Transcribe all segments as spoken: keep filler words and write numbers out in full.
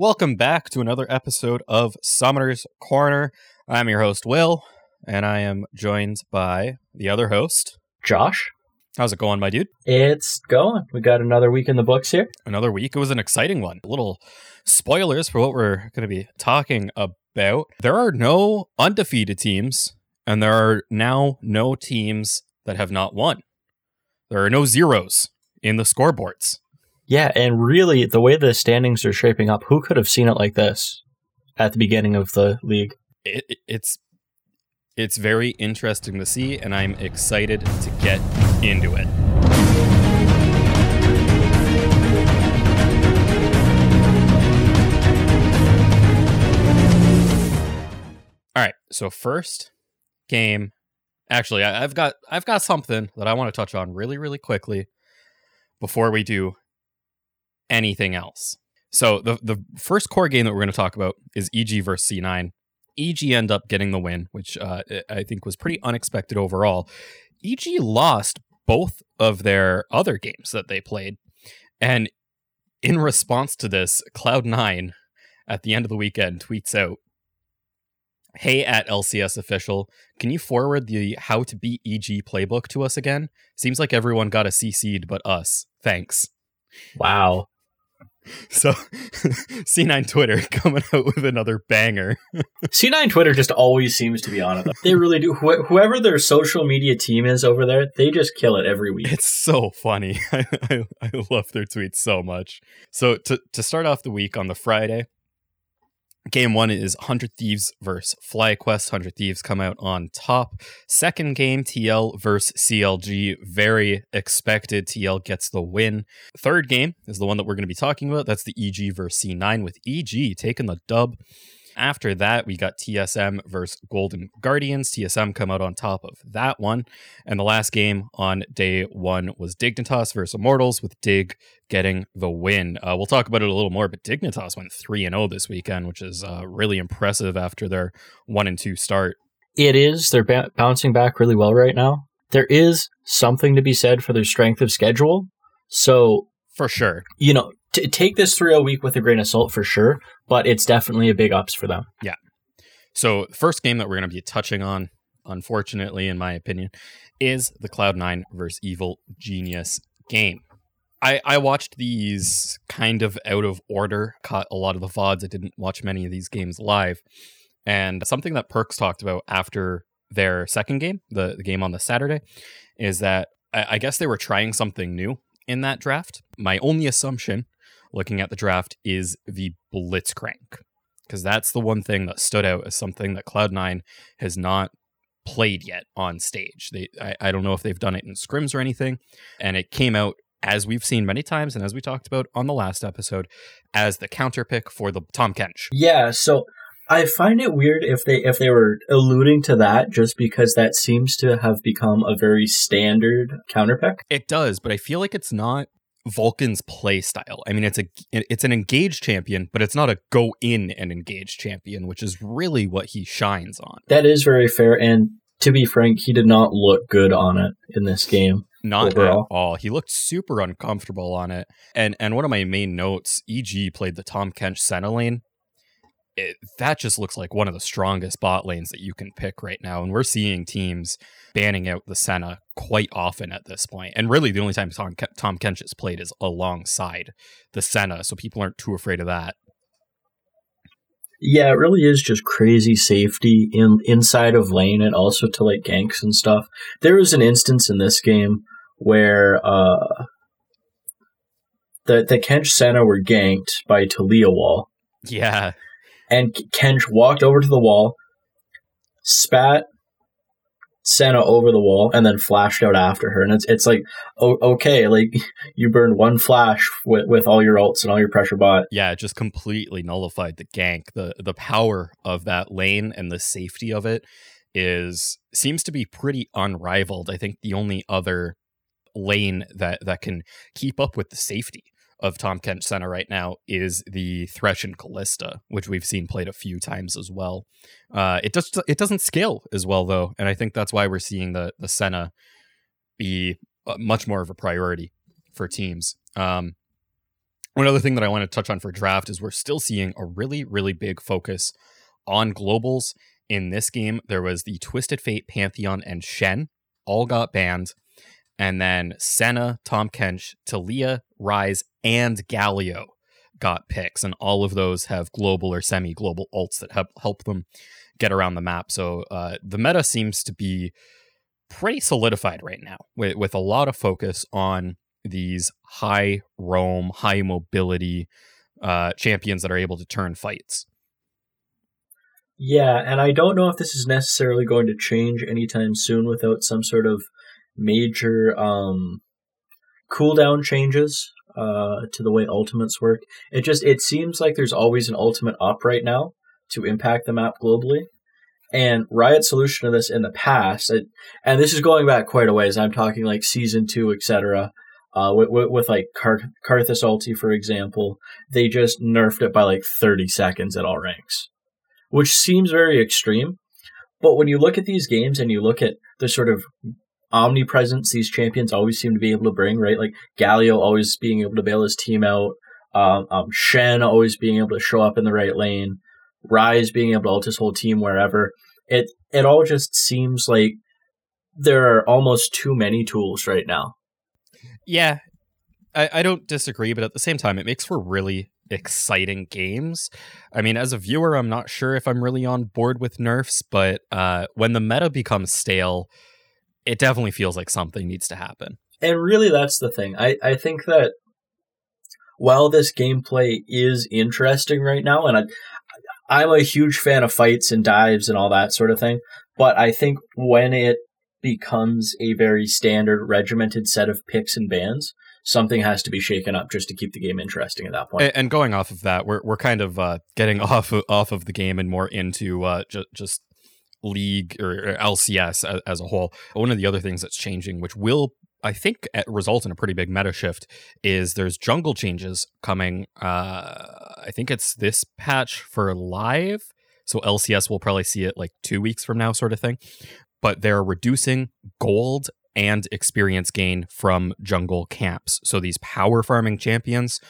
Welcome back to another episode of Summoner's Corner. I'm your host, Will, and I am joined by the other host, Josh. How's it going, my dude? It's going. We got another week in the books here. Another week. It was an exciting one. Little spoilers for what we're going to be talking about. There are no undefeated teams, and there are now no teams that have not won. There are no zeros in the scoreboards. Yeah, and really, the way the standings are shaping up, who could have seen it like this at the beginning of the league? It, it, it's it's very interesting to see, and I'm excited to get into it. All right, so first game. Actually, I, I've got I've got something that I want to touch on really, really quickly before we do anything else. So the the first core game that we're going to talk about is E G versus C nine. E G end up getting the win, which uh, I think was pretty unexpected overall. E G lost both of their other games that they played, and in response to this, Cloud nine at the end of the weekend tweets out, "Hey at L C S official, can you forward the how to beat E G playbook to us again? Seems like everyone got a C C'd but us. Thanks." Wow. So C nine Twitter coming out with another banger. C nine Twitter just always seems to be on it. They really do. Wh- whoever their social media team is over there, they just kill it every week. It's so funny. I, I, I love their tweets so much. So to, to start off the week on the Friday, game one is one hundred Thieves versus FlyQuest. one hundred Thieves come out on top. Second game, T L versus C L G. Very expected. T L gets the win. Third game is the one that we're going to be talking about. That's the E G versus C nine, with E G taking the dub. After that, we got T S M versus Golden Guardians. T S M come out on top of that one. And the last game on day one was Dignitas versus Immortals, with Dig getting the win. Uh, we'll talk about it a little more, but Dignitas went three and oh this weekend, which is uh, really impressive after their one and two start. It is. They're ba- bouncing back really well right now. There is something to be said for their strength of schedule. So, for sure. You know, T- take this three oh week with a grain of salt for sure, but it's definitely a big ups for them. Yeah. So first game that we're going to be touching on, unfortunately, in my opinion, is the Cloud nine versus Evil Genius game. I, I watched these kind of out of order, caught a lot of the V O Ds. I didn't watch many of these games live. And something that Perks talked about after their second game, the, the game on the Saturday, is that I, I guess they were trying something new in that draft. My only assumption looking at the draft is the Blitzcrank, because that's the one thing that stood out as something that Cloud nine has not played yet on stage. They, I, I don't know if they've done it in scrims or anything, and it came out, as we've seen many times and as we talked about on the last episode, as the counter pick for the Tahm Kench. Yeah, so I find it weird if they if they were alluding to that, just because that seems to have become a very standard counter pick. It does, but I feel like it's not Vulcan's play style. I mean, it's a it's an engage champion, but it's not a go in and engage champion, which is really what he shines on. That is very fair, and to be frank, he did not look good on it in this game. Not overall. At all. He looked super uncomfortable on it. And and one of my main notes, E G played the Tahm Kench Senna lane. It, that just looks like one of the strongest bot lanes that you can pick right now. And we're seeing teams banning out the Senna quite often at this point. And really, the only time Tahm Kench has played is alongside the Senna, so people aren't too afraid of that. Yeah, it really is just crazy safety in inside of lane, and also to like ganks and stuff. There was an instance in this game where uh, the, the Kench Senna were ganked by Taliyah wall. Yeah. And Kench walked over to the wall, spat Senna over the wall, and then flashed out after her. And it's it's like, oh, okay, like you burned one flash with, with all your ults and all your pressure bot. Yeah, it just completely nullified the gank. The the power of that lane and the safety of it is seems to be pretty unrivaled. I think the only other lane that, that can keep up with the safety of Tahm Kench Senna right now is the Thresh and Callista, which we've seen played a few times as well. Uh, it just it doesn't scale as well, though, and I think that's why we're seeing the, the Senna be much more of a priority for teams. Um, One other thing that I want to touch on for draft is we're still seeing a really, really big focus on globals. In this game, there was the Twisted Fate, Pantheon, and Shen all got banned. And then Senna, Tahm Kench, Taliyah, Ryze, and Galio got picks. And all of those have global or semi-global ults that help, help them get around the map. So uh, the meta seems to be pretty solidified right now with, with a lot of focus on these high roam, high mobility uh, champions that are able to turn fights. Yeah, and I don't know if this is necessarily going to change anytime soon without some sort of major um, cooldown changes uh, to the way ultimates work. It just it seems like there's always an ultimate up right now to impact the map globally. And Riot's solution to this in the past, it, and this is going back quite a ways, I'm talking like season two, et cetera, Uh, with, with, with like Car- Karthus ulti, for example, they just nerfed it by like thirty seconds at all ranks, which seems very extreme. But when you look at these games and you look at the sort of omnipresence these champions always seem to be able to bring, right? Like Galio always being able to bail his team out, um, um, Shen always being able to show up in the right lane, Ryze being able to ult his whole team wherever. It, it all just seems like there are almost too many tools right now. Yeah, I, I don't disagree, but at the same time, it makes for really exciting games. I mean, as a viewer, I'm not sure if I'm really on board with nerfs, but uh, when the meta becomes stale, it definitely feels like something needs to happen. And really, that's the thing. I, I think that while this gameplay is interesting right now, and I, I'm a huge fan of fights and dives and all that sort of thing, but I think when it becomes a very standard regimented set of picks and bans, something has to be shaken up just to keep the game interesting at that point. And, and going off of that, we're we're kind of uh, getting off of, off of the game and more into uh, ju- just League or, or L C S as, as a whole. One of the other things that's changing, which will, I think, result in a pretty big meta shift, is there's jungle changes coming. Uh, I think it's this patch for live. So L C S will probably see it like two weeks from now sort of thing. But they're reducing gold and experience gain from jungle camps. So these power farming champions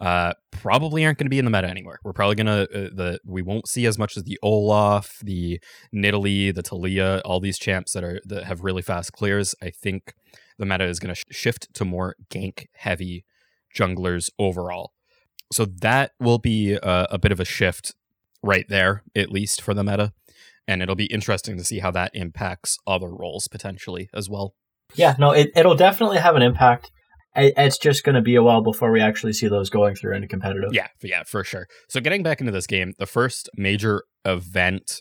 uh, probably aren't going to be in the meta anymore. We're probably going to, uh, the we won't see as much as the Olaf, the Nidalee, the Taliyah, all these champs that are that have really fast clears. I think the meta is going to sh- shift to more gank-heavy junglers overall. So that will be uh, a bit of a shift right there, at least for the meta. And it'll be interesting to see how that impacts other roles potentially as well. Yeah, no, it, it'll definitely have an impact. It, it's just going to be a while before we actually see those going through into competitive. Yeah, yeah, for sure. So getting back into this game, the first major event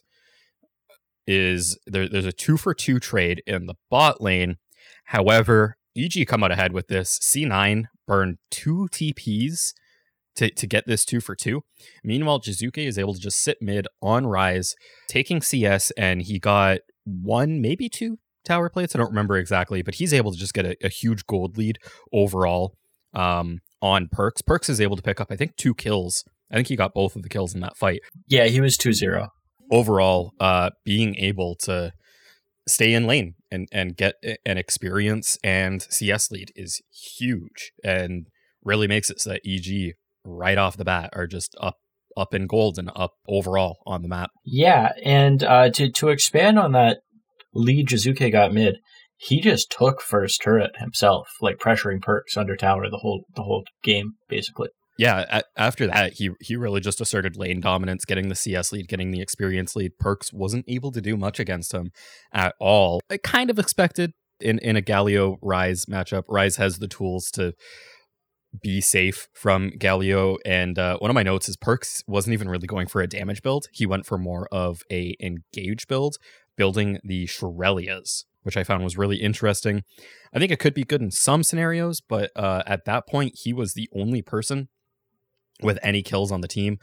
is there, there's a two for two trade in the bot lane. However, E G come out ahead with this. C nine burned two T Ps To, to get this two for two. Meanwhile, Jizuke is able to just sit mid on Ryze, taking C S, and he got one, maybe two tower plates. I don't remember exactly, but he's able to just get a, a huge gold lead overall um, on Perks. Perks is able to pick up, I think, two kills. I think he got both of the kills in that fight. Yeah, he was two zero. Overall, uh, being able to stay in lane and, and get an experience and C S lead is huge and really makes it so that E G right off the bat are just up up in gold and up overall on the map. Yeah, and uh, to, to expand on that lead Jizuke got mid, he just took first turret himself, like pressuring Perks under tower the whole the whole game, basically. Yeah, at, after that, he, he really just asserted lane dominance, getting the C S lead, getting the experience lead. Perks wasn't able to do much against him at all. I kind of expected in, in a Galio-Ryze matchup. Ryze has the tools to be safe from Galio, and uh, one of my notes is Perks wasn't even really going for a damage build. He went for more of a engage build, building the Shirelias, which I found was really interesting. I think it could be good in some scenarios, but uh, at that point, he was the only person with any kills on the team.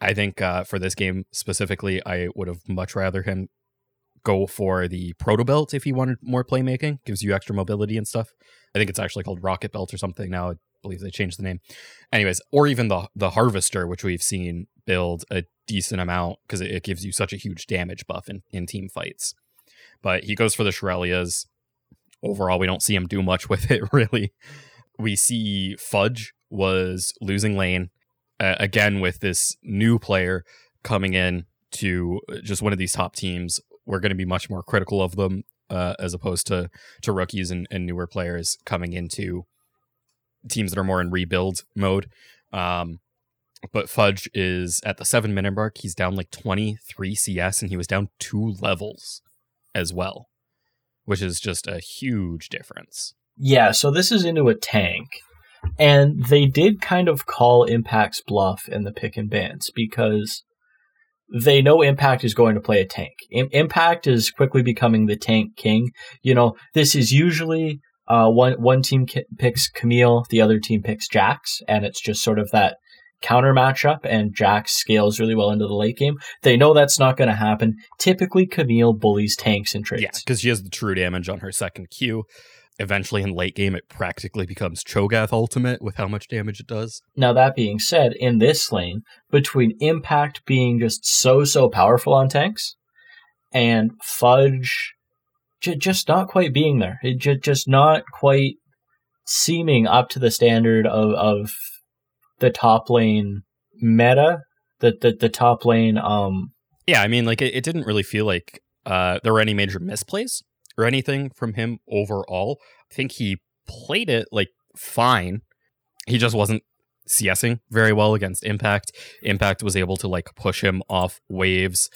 I think uh, for this game specifically, I would have much rather him go for the proto belt if he wanted more playmaking. Gives you extra mobility and stuff. I think it's actually called Rocket Belt or something now. I believe they changed the name. Anyways, or even the the Harvester, which we've seen build a decent amount because it, it gives you such a huge damage buff in, in team fights. But he goes for the Shirelias. Overall, we don't see him do much with it, really. We see Fudge was losing lane uh, again with this new player coming in to just one of these top teams. We're going to be much more critical of them uh, as opposed to to rookies and, and newer players coming into teams that are more in rebuild mode. Um, but Fudge is at the seven minute mark. He's down like twenty-three C S, and he was down two levels as well, which is just a huge difference. Yeah, so this is into a tank. And they did kind of call Impact's bluff in the pick and bans because they know Impact is going to play a tank. I- Impact is quickly becoming the tank king. You know, this is usually uh, one one team ki- picks Camille, the other team picks Jax, and it's just sort of that counter matchup, and Jax scales really well into the late game. They know that's not going to happen. Typically, Camille bullies tanks and trades. Yeah, because she has the true damage on her second Q. Eventually, in late game, it practically becomes Cho'Gath ultimate with how much damage it does. Now, that being said, in this lane, between Impact being just so, so powerful on tanks and Fudge j- just not quite being there, it j- just not quite seeming up to the standard of, of the top lane meta, the, the, the top lane... Um... Yeah, I mean, like it, it didn't really feel like uh, there were any major misplays or anything from him overall. I think he played it like fine. He just wasn't CSing very well against Impact. Impact was able to like push him off waves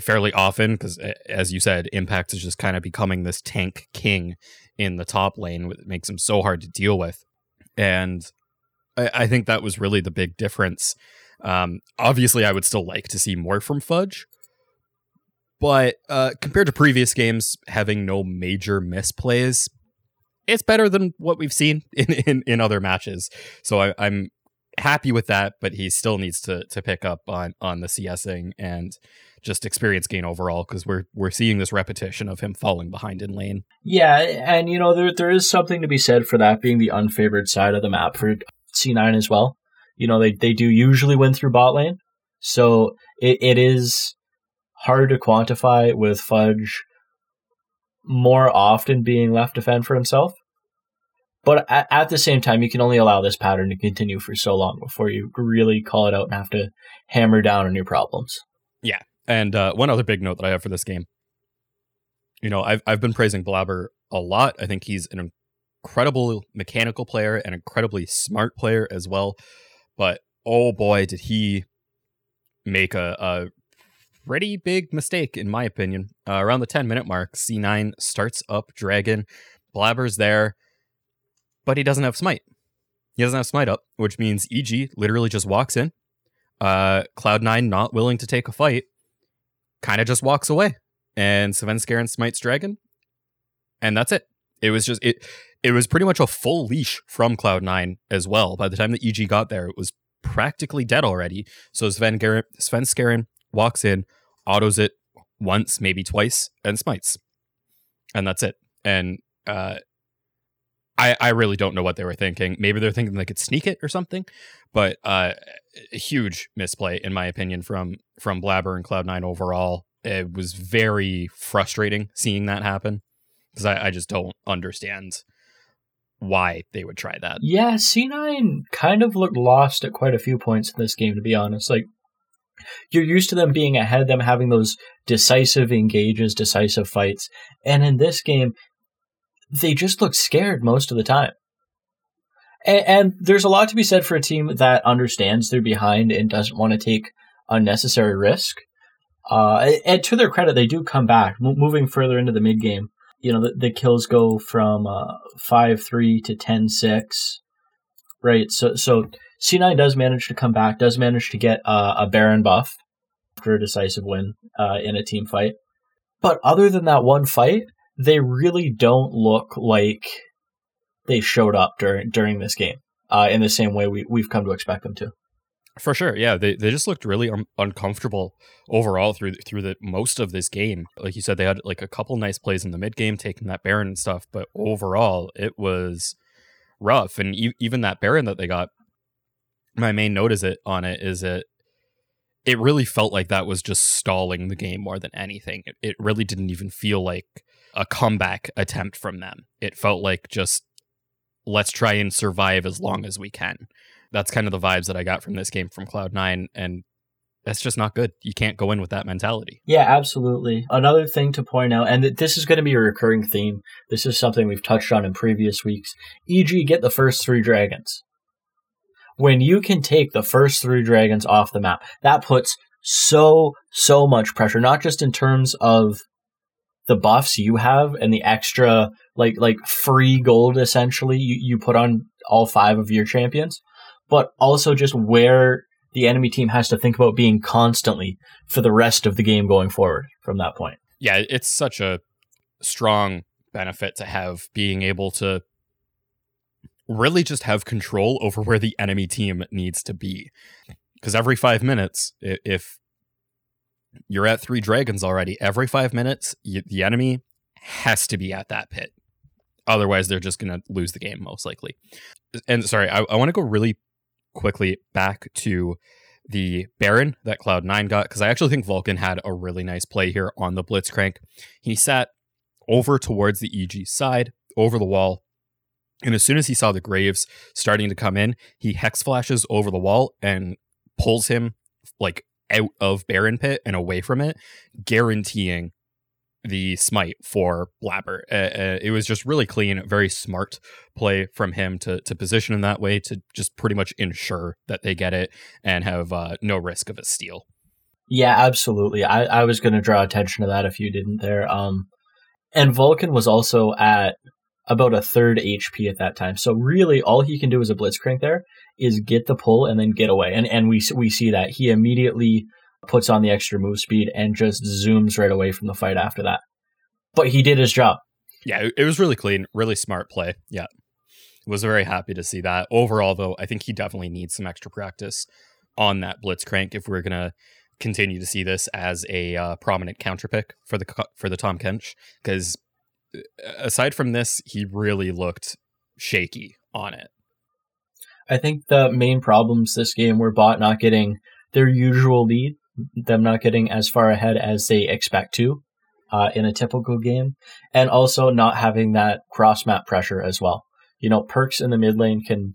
fairly often because, as you said, Impact is just kind of becoming this tank king in the top lane, which makes him so hard to deal with. And I, I think that was really the big difference. Um, obviously, I would still like to see more from Fudge. But uh, compared to previous games, having no major misplays, it's better than what we've seen in, in, in other matches. So I, I'm happy with that, but he still needs to to pick up on, on the CSing and just experience gain overall, because we're we're seeing this repetition of him falling behind in lane. Yeah, and you know there there is something to be said for that being the unfavored side of the map for C nine as well. You know, they, they do usually win through bot lane, so it, it is... hard to quantify with Fudge more often being left to fend for himself. But at, at the same time, you can only allow this pattern to continue for so long before you really call it out and have to hammer down on your problems. Yeah. And uh, one other big note that I have for this game, you know, I've, I've been praising Blaber a lot. I think he's an incredible mechanical player and incredibly smart player as well. But oh boy, did he make a, a pretty big mistake, in my opinion. Uh, around the ten minute mark, C nine starts up Dragon. Blabber's there, but he doesn't have Smite. He doesn't have Smite up, which means E G literally just walks in. Uh, Cloud nine, not willing to take a fight, kind of just walks away. And Svenskeren smites Dragon, and that's it. It was just it. It was pretty much a full leash from Cloud nine as well. By the time the E G got there, it was practically dead already. So Svenskeren, Svenskeren walks in, autos it once, maybe twice, and smites, and that's it. And uh, I I really don't know what they were thinking. Maybe they're thinking they could sneak it or something, but uh, a huge misplay in my opinion from from Blaber and Cloud nine overall. It was very frustrating seeing that happen because I, I just don't understand why they would try that. Yeah, C nine kind of looked lost at quite a few points in this game, to be honest. Like, you're used to them being ahead, them having those decisive engages, decisive fights. And in this game, they just look scared most of the time. And, and there's a lot to be said for a team that understands they're behind and doesn't want to take unnecessary risk. Uh, and to their credit, they do come back. M- moving further into the mid-game, you know, the, the kills go from uh, five three to ten six, right? So... so C nine does manage to come back, does manage to get uh, a Baron buff after a decisive win uh, in a team fight. But other than that one fight, they really don't look like they showed up during during this game uh, in the same way we, we've come to expect them to. For sure, yeah. They they just looked really un- uncomfortable overall through the, through the most of this game. Like you said, they had like a couple nice plays in the mid-game, taking that Baron and stuff, but overall, it was rough. And e- even that Baron that they got, my main note is it on it is it it really felt like that was just stalling the game more than anything. It, it really didn't even feel like a comeback attempt from them. It felt like just let's try and survive as long as we can. That's kind of the vibes that I got from this game from Cloud nine, and that's just not good. You can't go in with that mentality. Yeah, absolutely. Another thing to point out, and this is going to be a recurring theme. This is something we've touched on in previous weeks. for example, get the first three dragons. When you can take the first three dragons off the map, that puts so, so much pressure, not just in terms of the buffs you have and the extra, like, like free gold, essentially, you, you put on all five of your champions, but also just where the enemy team has to think about being constantly for the rest of the game going forward from that point. Yeah, it's such a strong benefit to have, being able to really just have control over where the enemy team needs to be. Because every five minutes, if you're at three dragons already, every five minutes, you, the enemy has to be at that pit. Otherwise, they're just going to lose the game, most likely. And sorry, I, I want to go really quickly back to the Baron that Cloud nine got, because I actually think Vulcan had a really nice play here on the Blitzcrank. He sat over towards the E G side, over the wall, and as soon as he saw the Graves starting to come in, he hex flashes over the wall and pulls him like out of Baron Pit and away from it, guaranteeing the smite for Blaber. Uh, uh, it was just really clean, very smart play from him to to position in that way to just pretty much ensure that they get it and have uh, no risk of a steal. Yeah, absolutely. I, I was going to draw attention to that if you didn't there. Um, and Vulcan was also at about a third H P at that time. So really all he can do as a Blitzcrank there is get the pull and then get away. And and we we see that. He immediately puts on the extra move speed and just zooms right away from the fight after that. But he did his job. Yeah, it was really clean, really smart play. Yeah, was very happy to see that. Overall, though, I think he definitely needs some extra practice on that Blitzcrank if we're going to continue to see this as a uh, prominent counterpick for the, for the Tahm Kench, because aside from this, he really looked shaky on it. I think the main problems this game were bot not getting their usual lead, them not getting as far ahead as they expect to uh, in a typical game, and also not having that cross-map pressure as well. You know, Perks in the mid lane can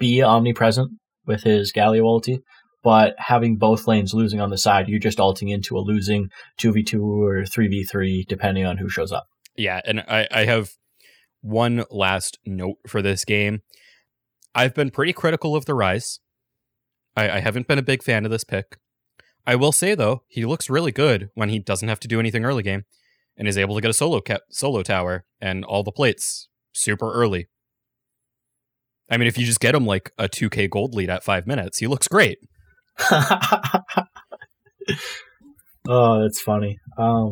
be omnipresent with his Galio ulti, but having both lanes losing on the side, you're just ulting into a losing two v two or three v three, depending on who shows up. Yeah, and I, I have one last note for this game. I've been pretty critical of the Ryze. I, I haven't been a big fan of this pick. I will say, though, he looks really good when he doesn't have to do anything early game and is able to get a solo ca- solo tower and all the plates super early. I mean, if you just get him like a two k gold lead at five minutes, he looks great. Oh, that's funny. Um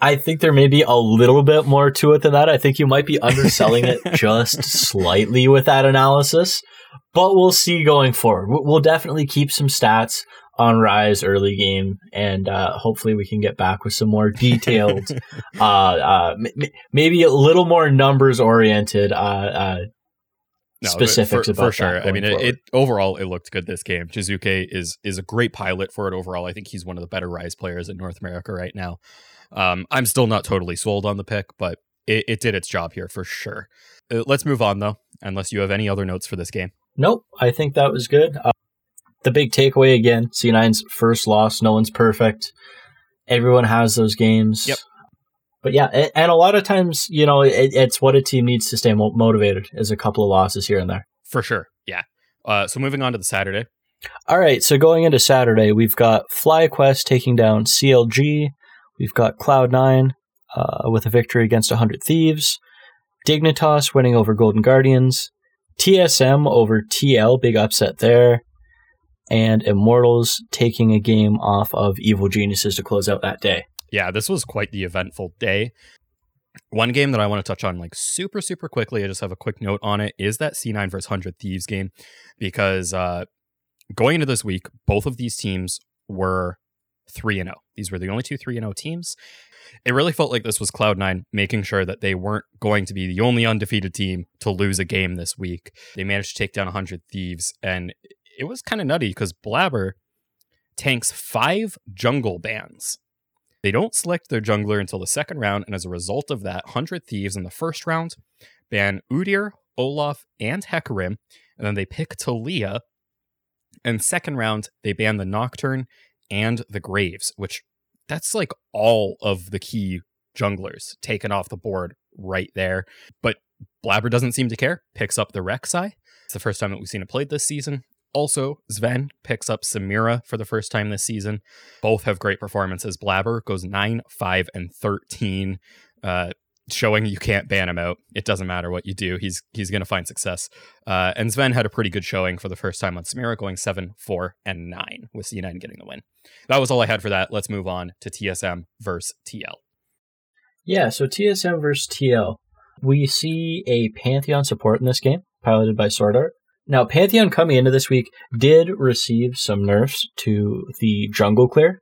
I think there may be a little bit more to it than that. I think you might be underselling it just slightly with that analysis, but we'll see going forward. We'll definitely keep some stats on Ryze early game, and uh, hopefully we can get back with some more detailed, uh, uh, m- maybe a little more numbers-oriented uh, uh, no, specifics for, about for sure. That I mean, it, it overall, it looked good this game. Chizuke is is a great pilot for it overall. I think he's one of the better Ryze players in North America right now. Um, I'm still not totally sold on the pick, but it, it did its job here for sure. Uh, let's move on, though, unless you have any other notes for this game. Nope, I think that was good. Uh, the big takeaway, again, C nine's first loss. No one's perfect. Everyone has those games. Yep. But yeah, and, and a lot of times, you know, it, it's what a team needs to stay mo- motivated is a couple of losses here and there. For sure, yeah. Uh, so moving on to the Saturday. All right, so going into Saturday, we've got FlyQuest taking down C L G. We've got Cloud nine uh, with a victory against one hundred Thieves. Dignitas winning over Golden Guardians. T S M over T L, big upset there. And Immortals taking a game off of Evil Geniuses to close out that day. Yeah, this was quite the eventful day. One game that I want to touch on like super, super quickly, I just have a quick note on it, is that C nine versus one hundred Thieves game. Because uh, going into this week, both of these teams were three and oh. These were the only two three and oh teams. It really felt like this was Cloud nine making sure that they weren't going to be the only undefeated team to lose a game this week. They managed to take down one hundred Thieves, and it was kind of nutty because Blaber tanks five jungle bans. They don't select their jungler until the second round, and as a result of that, one hundred Thieves in the first round ban Udyr, Olaf, and Hecarim, and then they pick Taliyah. And second round, they ban the Nocturne and the Graves, which that's like all of the key junglers taken off the board right there. But Blaber doesn't seem to care, picks up the Rek'Sai. It's the first time that we've seen it played this season. Also, Sven picks up Samira for the first time this season. Both have great performances. Blaber goes nine, five, and thirteen, uh, showing you can't ban him out. It doesn't matter what you do. He's he's going to find success. Uh, and Sven had a pretty good showing for the first time on Samira, going seven, four, and nine, with C nine getting the win. That was all I had for that. Let's move on to T S M versus T L. Yeah, so T S M versus T L. We see a Pantheon support in this game, piloted by Sword Art. Now, Pantheon coming into this week did receive some nerfs to the jungle clear.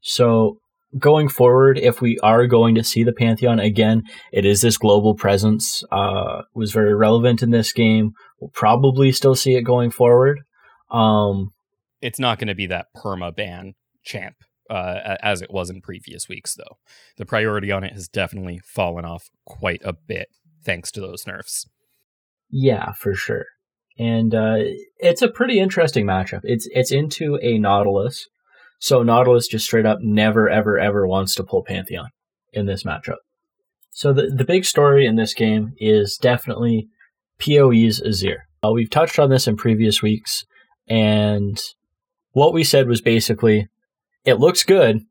So going forward, if we are going to see the Pantheon again, it is this global presence. Uh, was very relevant in this game. We'll probably still see it going forward. Um, it's not going to be that perma-ban champ uh, as it was in previous weeks, though. The priority on it has definitely fallen off quite a bit thanks to those nerfs. Yeah, for sure. And uh, it's a pretty interesting matchup. It's it's into a Nautilus. So Nautilus just straight up never, ever, ever wants to pull Pantheon in this matchup. So the, the big story in this game is definitely PoE's Azir. Uh, we've touched on this in previous weeks. And what we said was basically, it looks good,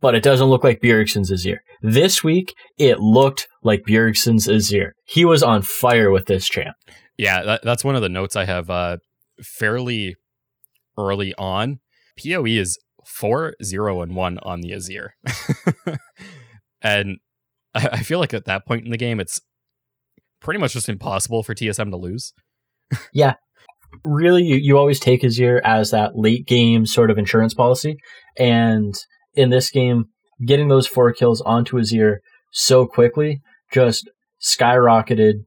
but it doesn't look like Bjergsen's Azir. This week, it looked like Bjergsen's Azir. He was on fire with this champ. Yeah, that, that's one of the notes I have uh, fairly early on. PoE is four, zero, and one on the Azir. And I, I feel like at that point in the game, it's pretty much just impossible for T S M to lose. Yeah. Really, you, you always take Azir as that late game sort of insurance policy. And in this game, getting those four kills onto Azir so quickly just skyrocketed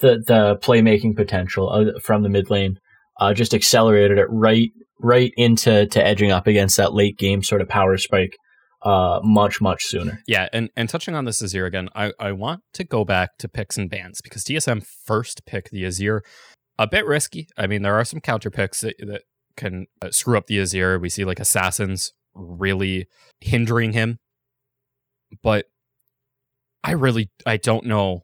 the the playmaking potential from the mid lane, uh, just accelerated it right right into to edging up against that late game sort of power spike uh, much, much sooner. Yeah, and, and touching on this Azir again, I, I want to go back to picks and bans because T S M first pick the Azir. A bit risky. I mean, there are some counter picks that, that can screw up the Azir. We see like Assassins really hindering him. But I really, I don't know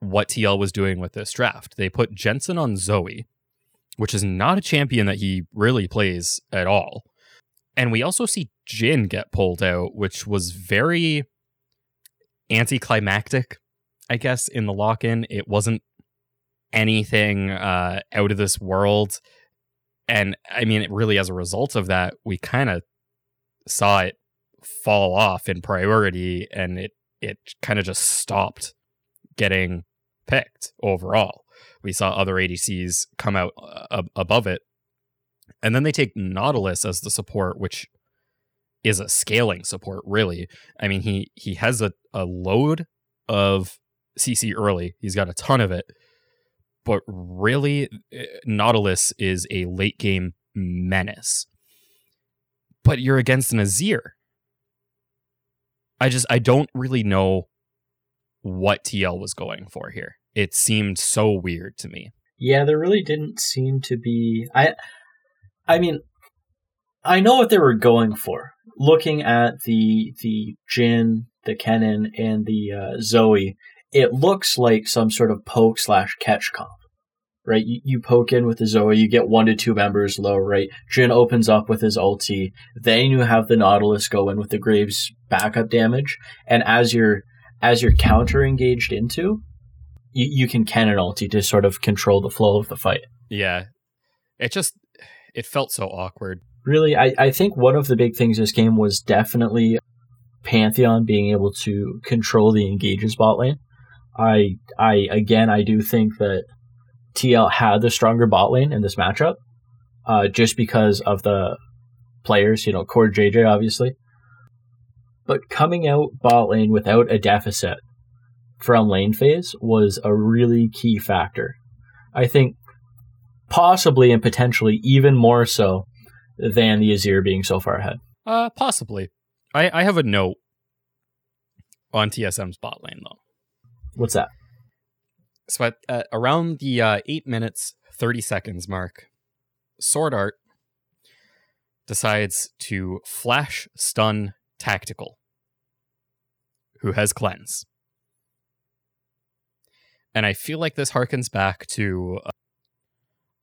what T L was doing with this draft. They put Jensen on Zoe, which is not a champion that he really plays at all. And we also see Jhin get pulled out, which was very anticlimactic, I guess, in the lock-in. It wasn't anything uh, out of this world. And I mean, it really, as a result of that, we kind of saw it fall off in priority, and it, it kind of just stopped getting picked overall. We saw other A D Cs come out uh, above it. And then they take Nautilus as the support, which is a scaling support, really. I mean, he he has a, a load of C C early. He's got a ton of it. But really, Nautilus is a late game menace. But you're against an Azir. I just, I don't really know what T L was going for here. It seemed so weird to me. Yeah, there really didn't seem to be... I I mean, I know what they were going for. Looking at the the Jhin, the Kennen, and the uh, Zoe, it looks like some sort of poke slash catch comp, right? You, you poke in with the Zoe, you get one to two members low, right? Jhin opens up with his ulti. Then you have the Nautilus go in with the Graves backup damage. And as you're As you're counter engaged into, you, you can cannon ulti to sort of control the flow of the fight. Yeah. It just, it felt so awkward. Really, I, I think one of the big things this game was definitely Pantheon being able to control the engages bot lane. I, I again, I do think that T L had the stronger bot lane in this matchup uh, just because of the players, you know, core J J, obviously. But coming out bot lane without a deficit from lane phase was a really key factor. I think possibly and potentially even more so than the Azir being so far ahead. Uh, possibly. I, I have a note on T S M's bot lane, though. What's that? So at, at around the uh, eight minutes, thirty seconds mark, Sword Art decides to flash stun Tactical, who has cleanse. And I feel like this harkens back to uh,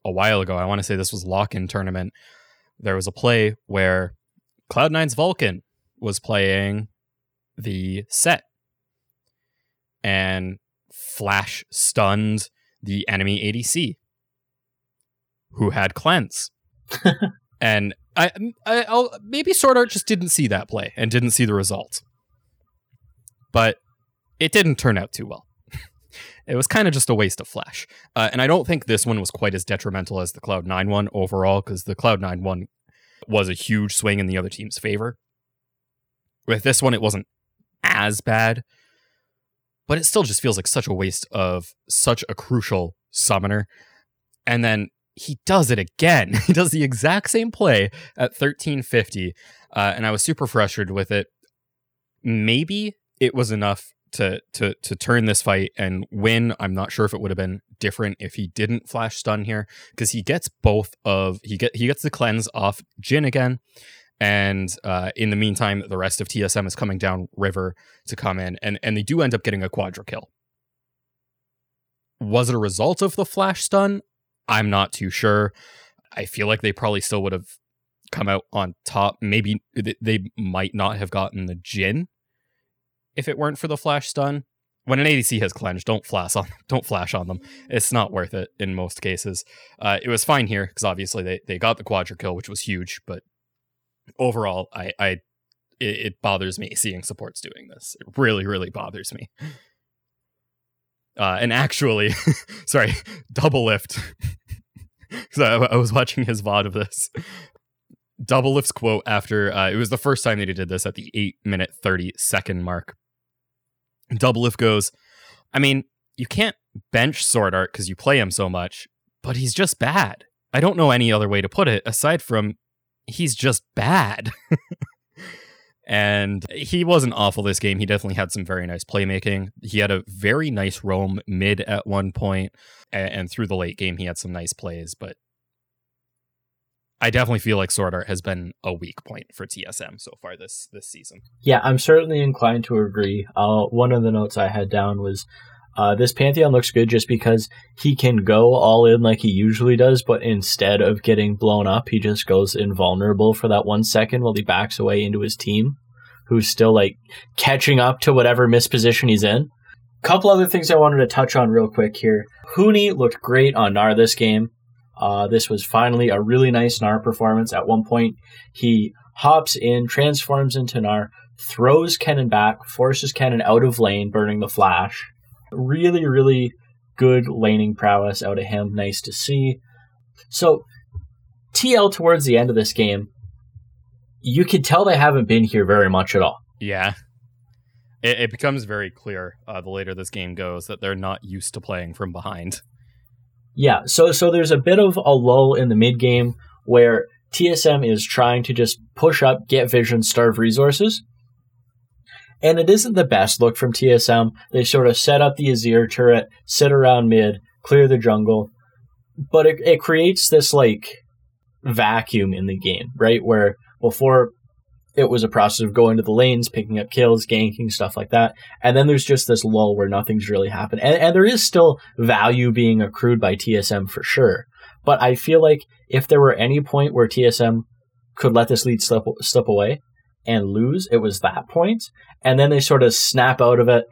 a while ago. I want to say this was Lock-In Tournament. There was a play where Cloud nine's Vulcan was playing the set and flash stunned the enemy A D C who had cleanse. And I, I, I'll, maybe Sword Art just didn't see that play and didn't see the result. But it didn't turn out too well. It was kind of just a waste of flash. Uh, and I don't think this one was quite as detrimental as the Cloud nine one overall, because the Cloud nine one was a huge swing in the other team's favor. With this one, it wasn't as bad. But it still just feels like such a waste of such a crucial summoner. And then he does it again. He does the exact same play at thirteen fifty, uh, and I was super frustrated with it. Maybe it was enough to to to turn this fight and win. I'm not sure if it would have been different if he didn't flash stun here, because he gets both of he get he gets the cleanse off Jhin again, and uh, in the meantime, the rest of T S M is coming down river to come in, and and they do end up getting a quadra kill. Was it a result of the flash stun? I'm not too sure. I feel like they probably still would have come out on top. Maybe th- they might not have gotten the Jhin if it weren't for the flash stun. When an A D C has cleanse, don't flash on, don't flash on them. It's not worth it in most cases. Uh, it was fine here because obviously they, they got the quadra kill, which was huge. But overall, I, I it, it bothers me seeing supports doing this. It really, really bothers me. Uh, and actually, sorry, Double Lift. Because I, I was watching his V O D of this. Double Lift's quote after, uh, it was the first time that he did this at the eight minute thirty second mark. Double Lift goes, I mean, you can't bench Sword Art because you play him so much, but he's just bad. I don't know any other way to put it aside from he's just bad. And he wasn't awful this game. He definitely had some very nice playmaking. He had a very nice roam mid at one point, and, and through the late game, he had some nice plays. But I definitely feel like Sword Art has been a weak point for T S M so far this this season. Yeah, I'm certainly inclined to agree. Uh, one of the notes I had down was uh, this Pantheon looks good just because he can go all in like he usually does, but instead of getting blown up, he just goes invulnerable for that one second while he backs away into his team, who's still like catching up to whatever misposition he's in. Couple other things I wanted to touch on real quick here. Huni looked great on Gnar this game. Uh, this was finally a really nice Gnar performance. At one point, he hops in, transforms into Gnar, throws Kennen back, forces Kennen out of lane, burning the flash. Really, really good laning prowess out of him. Nice to see. So, T L towards the end of this game, you could tell they haven't been here very much at all. Yeah. It, it becomes very clear uh, the later this game goes that they're not used to playing from behind. Yeah, so so there's a bit of a lull in the mid-game where T S M is trying to just push up, get vision, starve resources. And it isn't the best look from T S M. They sort of set up the Azir turret, sit around mid, clear the jungle. But it, it creates this, like, vacuum in the game, right? Where before it was a process of going to the lanes, picking up kills, ganking, stuff like that. And then there's just this lull where nothing's really happened. And, and there is still value being accrued by T S M for sure. But I feel like if there were any point where T S M could let this lead slip, slip away and lose, it was that point. And then they sort of snap out of it,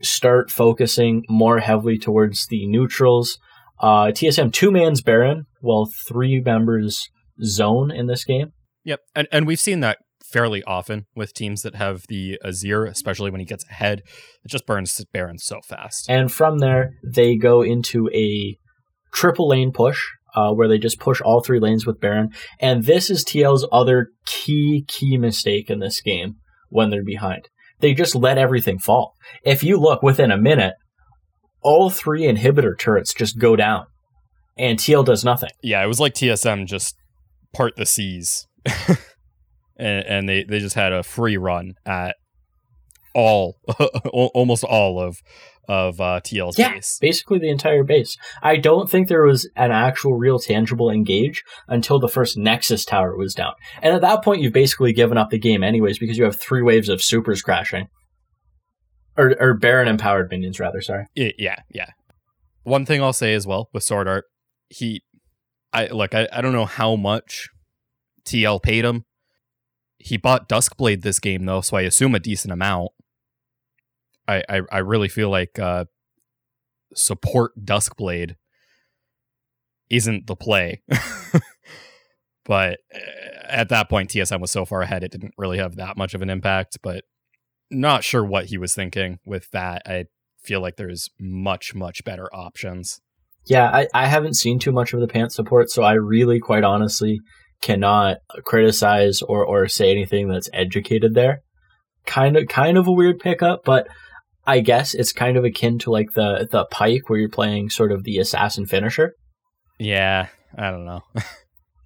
start focusing more heavily towards the neutrals. Uh, T S M two-man's Baron, well, three members zone in this game. Yep, and, and we've seen that fairly often with teams that have the Azir, especially when he gets ahead. It just burns Baron so fast. And from there, they go into a triple lane push, Uh, where they just push all three lanes with Baron. And this is T L's other key, key mistake in this game when they're behind. They just let everything fall. If you look within a minute, all three inhibitor turrets just go down. And T L does nothing. Yeah, it was like T S M just part the seas and, and they, they just had a free run at all, almost all of of uh, T L's yeah, base. Basically the entire base. I don't think there was an actual real tangible engage until the first Nexus tower was down. And at that point, you've basically given up the game anyways, because you have three waves of supers crashing. Or, or Baron-empowered minions, rather, sorry. Yeah, yeah. One thing I'll say as well with Sword Art, he... I Look, I, I don't know how much T L paid him. He bought Duskblade this game, though, so I assume a decent amount. I, I, I really feel like uh, support Duskblade isn't the play. But at that point, T S M was so far ahead, it didn't really have that much of an impact. But not sure what he was thinking with that. I feel like there's much, much better options. Yeah, I, I haven't seen too much of the Pant support, so I really quite honestly cannot criticize or, or say anything that's educated there. Kind of kind of a weird pickup, but I guess it's kind of akin to like the, the Pike where you're playing sort of the assassin finisher. Yeah, I don't know.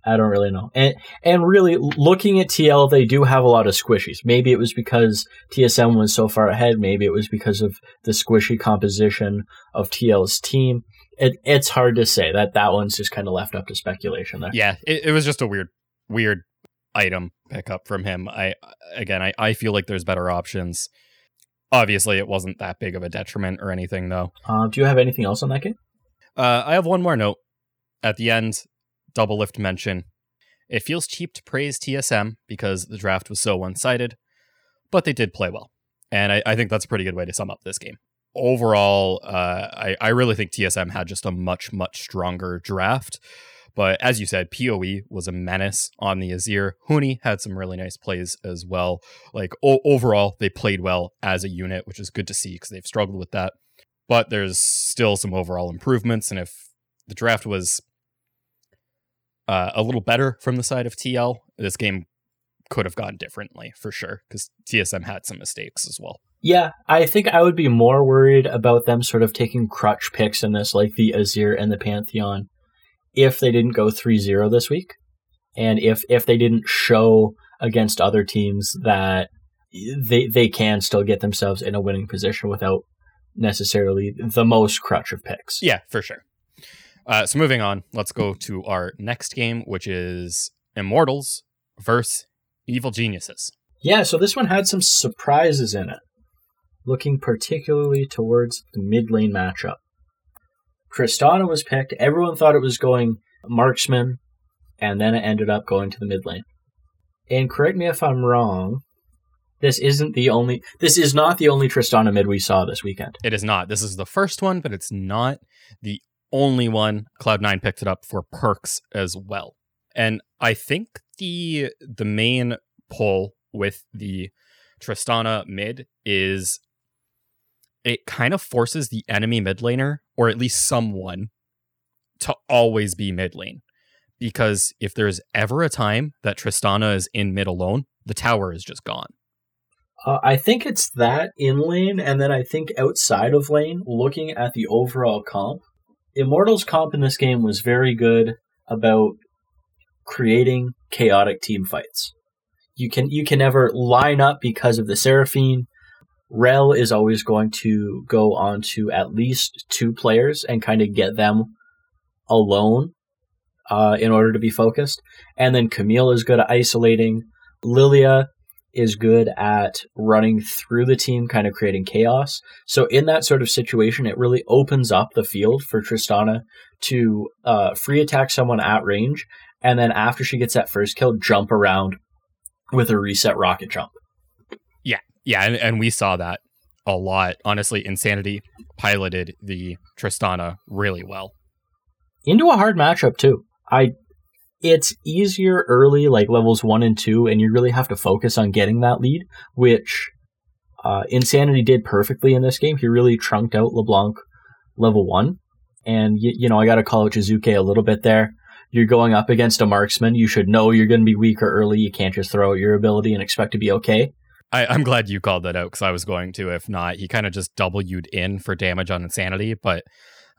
I don't really know. And and really, looking at T L, they do have a lot of squishies. Maybe it was because T S M was so far ahead. Maybe it was because of the squishy composition of T L's team. It, it's hard to say. That that one's just kind of left up to speculation there. Yeah, it, it was just a weird, weird item pickup from him. I Again, I, I feel like there's better options. Obviously, it wasn't that big of a detriment or anything, though. Uh, do you have anything else on that game? Uh, I have one more note. At the end, double lift mention. It feels cheap to praise T S M because the draft was so one-sided, but they did play well. And I, I think that's a pretty good way to sum up this game. Overall, uh, I, I really think T S M had just a much, much stronger draft. But as you said, PoE was a menace on the Azir. Huni had some really nice plays as well. Like o- overall, they played well as a unit, which is good to see because they've struggled with that. But there's still some overall improvements. And if the draft was uh, a little better from the side of T L, this game could have gone differently for sure because T S M had some mistakes as well. Yeah, I think I would be more worried about them sort of taking crutch picks in this, like the Azir and the Pantheon, if they didn't go three zero this week, and if, if they didn't show against other teams that they they can still get themselves in a winning position without necessarily the most crutch of picks. Yeah, for sure. Uh, so moving on, let's go to our next game, which is Immortals versus Evil Geniuses. Yeah, so this one had some surprises in it, looking particularly towards the mid lane matchup. Tristana was picked. Everyone thought it was going marksman, and then it ended up going to the mid lane. And correct me if I'm wrong, this isn't the only this is not the only Tristana mid we saw this weekend. It is not. This is the first one, but it's not the only one. Cloud nine picked it up for Perks as well. And I think the the main pull with the Tristana mid is it kind of forces the enemy mid laner, or at least someone, to always be mid lane. Because if there's ever a time that Tristana is in mid alone, the tower is just gone. Uh, I think it's that in lane, and then I think outside of lane, looking at the overall comp, Immortals' comp in this game was very good about creating chaotic team fights. You can, you can never line up because of the Seraphine. Rel is always going to go on to at least two players and kind of get them alone uh, in order to be focused. And then Camille is good at isolating. Lillia is good at running through the team, kind of creating chaos. So in that sort of situation, it really opens up the field for Tristana to uh, free attack someone at range. And then after she gets that first kill, jump around with a reset rocket jump. Yeah, and, and we saw that a lot. Honestly, Insanity piloted the Tristana really well. Into a hard matchup, too. I, It's easier early, like levels one and two, and you really have to focus on getting that lead, which uh, Insanity did perfectly in this game. He really trunked out LeBlanc level one. And, y- you know, I got to call out Jizuke a little bit there. You're going up against a marksman. You should know you're going to be weaker early. You can't just throw out your ability and expect to be okay. I, I'm glad you called that out because I was going to. If not, he kind of just W'd in for damage on Insanity, but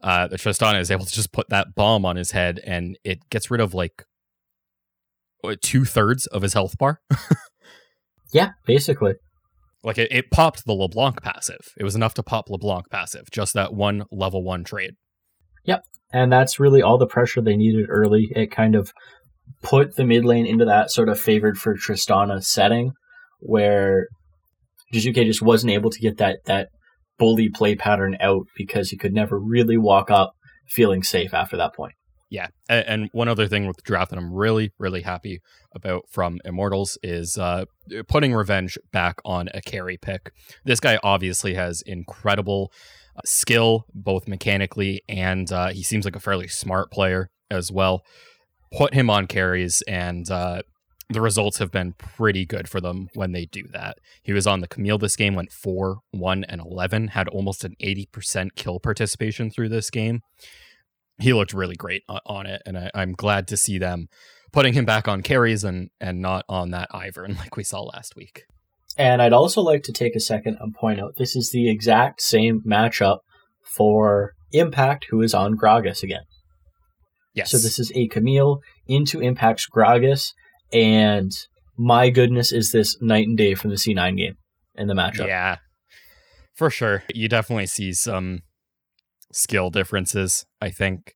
uh, the Tristana is able to just put that bomb on his head and it gets rid of like two thirds of his health bar. Yeah, basically. Like, it, it popped the LeBlanc passive. It was enough to pop LeBlanc passive, just that one level one trade. Yep, and that's really all the pressure they needed early. It kind of put the mid lane into that sort of favored for Tristana setting, where Jizuke just wasn't able to get that, that bully play pattern out because he could never really walk up feeling safe after that point. Yeah, and one other thing with the draft that I'm really, really happy about from Immortals is uh, putting Revenge back on a carry pick. This guy obviously has incredible uh, skill, both mechanically, and uh, he seems like a fairly smart player as well. Put him on carries, and uh, the results have been pretty good for them when they do that. He was on the Camille this game, went four, one, and eleven, had almost an eighty percent kill participation through this game. He looked really great on it, and I, I'm glad to see them putting him back on carries and, and not on that Ivern like we saw last week. And I'd also like to take a second and point out this is the exact same matchup for Impact, who is on Gragas again. Yes. So this is a Camille into Impact's Gragas, and my goodness, is this night and day from the C nine game in the matchup. Yeah, for sure. You definitely see some skill differences, I think.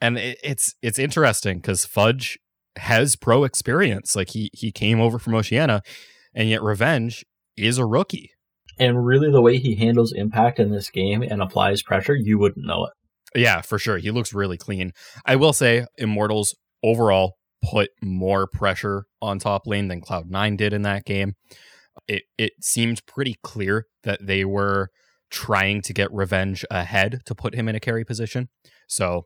And it, it's it's interesting because Fudge has pro experience. Like, he he came over from Oceania, and yet Revenge is a rookie. And really the way he handles Impact in this game and applies pressure, you wouldn't know it. Yeah, for sure. He looks really clean. I will say Immortals overall put more pressure on top lane than Cloud nine did in that game. It it seemed pretty clear that they were trying to get Revenge ahead to put him in a carry position. So,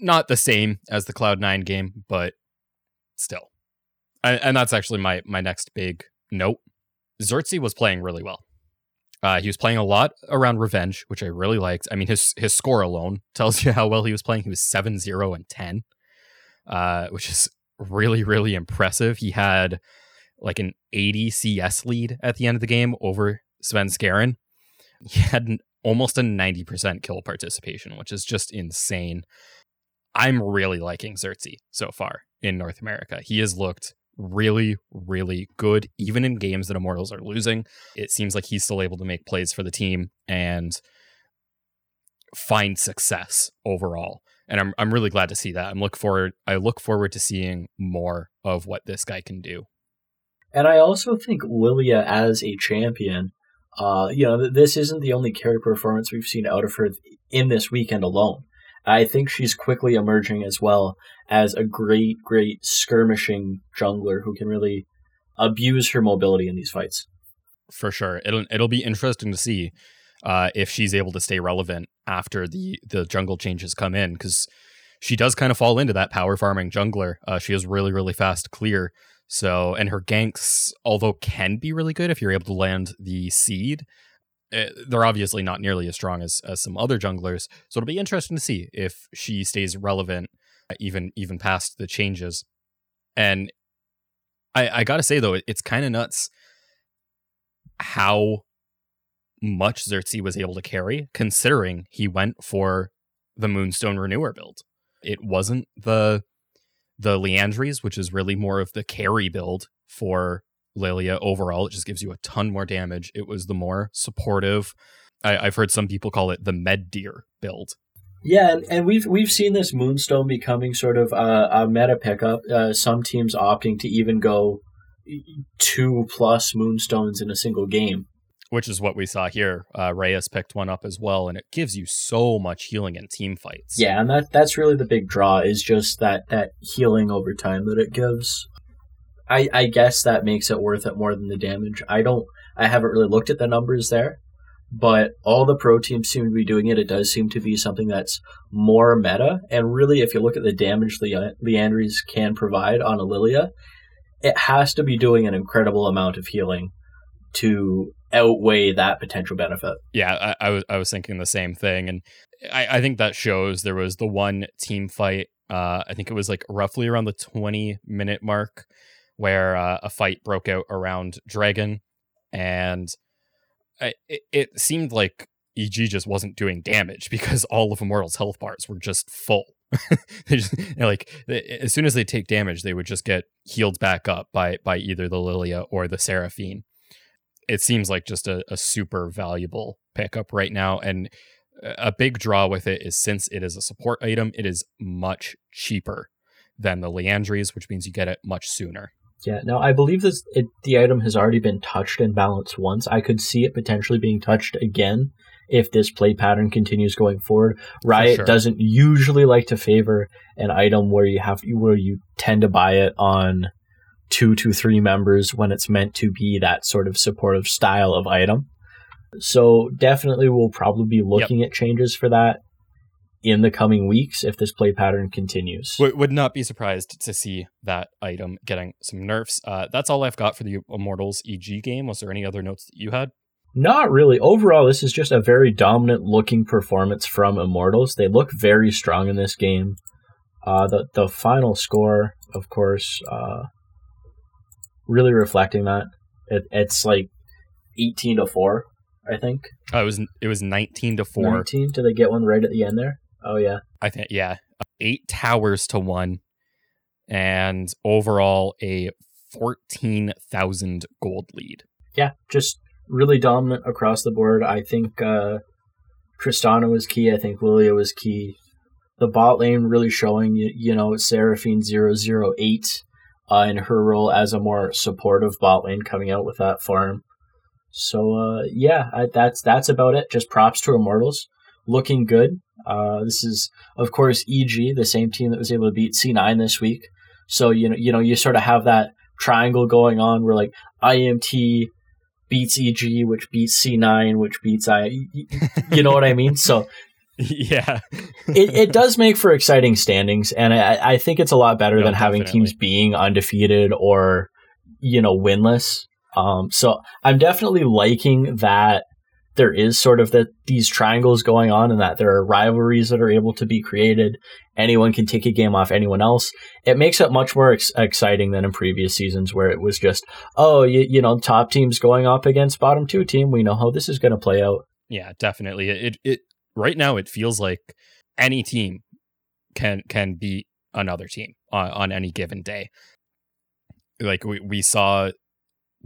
not the same as the Cloud nine game, but still. And that's actually my, my next big note. Xerxes was playing really well. Uh, he was playing a lot around Revenge, which I really liked. I mean, his his score alone tells you how well he was playing. He was seven, zero, and ten, uh, which is really, really impressive. He had like an eighty C S lead at the end of the game over Svenskeren. He had an, almost a ninety percent kill participation, which is just insane. I'm really liking Xerxes so far in North America. He has looked really, really good, even in games that Immortals are losing. It seems like he's still able to make plays for the team and find success overall. And I'm I'm really glad to see that. I'm look forward. I look forward to seeing more of what this guy can do. And I also think Lillia as a champion, Uh, you know, this isn't the only carry performance we've seen out of her in this weekend alone. I think she's quickly emerging as well as a great, great skirmishing jungler who can really abuse her mobility in these fights. For sure. It'll it'll be interesting to see uh, if she's able to stay relevant after the, the jungle changes come in, because she does kind of fall into that power farming jungler. Uh, she is really, really fast clear. So, and her ganks, although can be really good if you're able to land the seed, they're obviously not nearly as strong as, as some other junglers. So it'll be interesting to see if she stays relevant even even past the changes. And I, I gotta say, though, it's kind of nuts how much Xerxes was able to carry, considering he went for the Moonstone Renewer build. It wasn't the... the Leandries, which is really more of the carry build for Lillia overall. It just gives you a ton more damage. It was the more supportive. I, I've heard some people call it the med deer build. Yeah, and, and we've we've seen this Moonstone becoming sort of a, a meta pickup. Uh, some teams opting to even go two plus Moonstones in a single game. Which is what we saw here. Uh, Reyes picked one up as well, and it gives you so much healing in team fights. Yeah, and that that's really the big draw, is just that, that healing over time that it gives. I I guess that makes it worth it more than the damage. I don't. I haven't really looked at the numbers there, but all the pro teams seem to be doing it. It does seem to be something that's more meta, and really, if you look at the damage Le- Leandries can provide on a Lillia, it has to be doing an incredible amount of healing to outweigh that potential benefit. Yeah, I, I was I was thinking the same thing, and I, I think that shows. There was the one team fight, uh, I think it was like roughly around the twenty minute mark, where uh, a fight broke out around Dragon, and I, it, it seemed like E G just wasn't doing damage because all of Immortals' health bars were just full. They just, like, as soon as they take damage, they would just get healed back up by by either the Lillia or the Seraphine. It seems like just a, a super valuable pickup right now, and a big draw with it is, since it is a support item, it is much cheaper than the Leandries, which means you get it much sooner. Yeah, now I believe this it, the item has already been touched and balanced once. I could see it potentially being touched again if this play pattern continues going forward. Riot sure. doesn't usually like to favor an item where you have where you tend to buy it on two to three members when it's meant to be that sort of supportive style of item. So definitely we'll probably be looking yep. at changes for that in the coming weeks if this play pattern continues. W- would not be surprised to see that item getting some nerfs. Uh, that's all I've got for the Immortals E G game. Was there any other notes that you had? Not really. Overall, this is just a very dominant looking performance from Immortals. They look very strong in this game. Uh, the, the final score, of course, uh, really reflecting that. It, it's like eighteen to four, I think. Oh, it was it was nineteen to four. nineteen? Did they get one right at the end there? Oh, yeah. I think, yeah. Eight towers to one, and overall a fourteen thousand gold lead. Yeah, just really dominant across the board. I think uh, Tristana was key. I think Lillia was key. The bot lane really showing, you, you know, Seraphine zero zero eight uh, in her role as a more supportive bot lane coming out with that farm. So, uh, yeah, I, that's that's about it. Just props to Immortals. Looking good. Uh, this is, of course, E G, the same team that was able to beat C nine this week. So, you know, you know, you sort of have that triangle going on where, like, I M T beats E G, which beats C nine, which beats I... You know what I mean? So, yeah. it, it does make for exciting standings, and I, I think it's a lot better no, than definitely. having teams being undefeated or, you know, winless. Um, so I'm definitely liking that there is sort of that these triangles going on and that there are rivalries that are able to be created. Anyone can take a game off anyone else. It makes it much more ex- exciting than in previous seasons where it was just, oh, you, you know, top teams going up against bottom two team. We know how this is going to play out. Yeah, definitely. It, it, right now it feels like any team can, can beat another team on, on any given day. Like we, we saw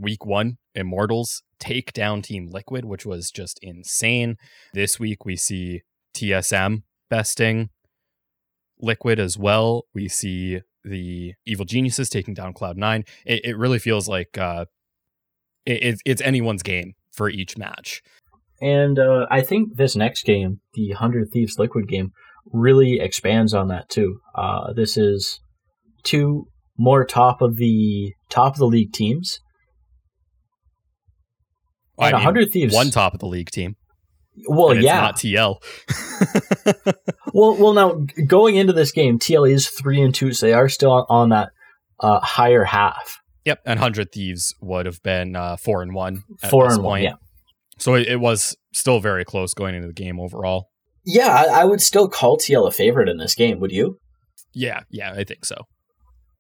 Week one, Immortals take down Team Liquid, which was just insane. This week, we see T S M besting Liquid as well. We see the Evil Geniuses taking down Cloud nine. It, it really feels like uh, it, it's anyone's game for each match. And uh, I think this next game, the one hundred Thieves Liquid game, really expands on that too. Uh, this is two more top of the top of the league teams. And I mean, one hundred Thieves, one top of the league team. Well, and it's yeah, not T L. well, well. Now going into this game, T L is three and two, so they are still on that uh, higher half. Yep, and one hundred Thieves would have been uh, four and one. At four this and point. one. Yeah. So it, it was still very close going into the game overall. Yeah, I, I would still call T L a favorite in this game. Would you? Yeah, yeah, I think so.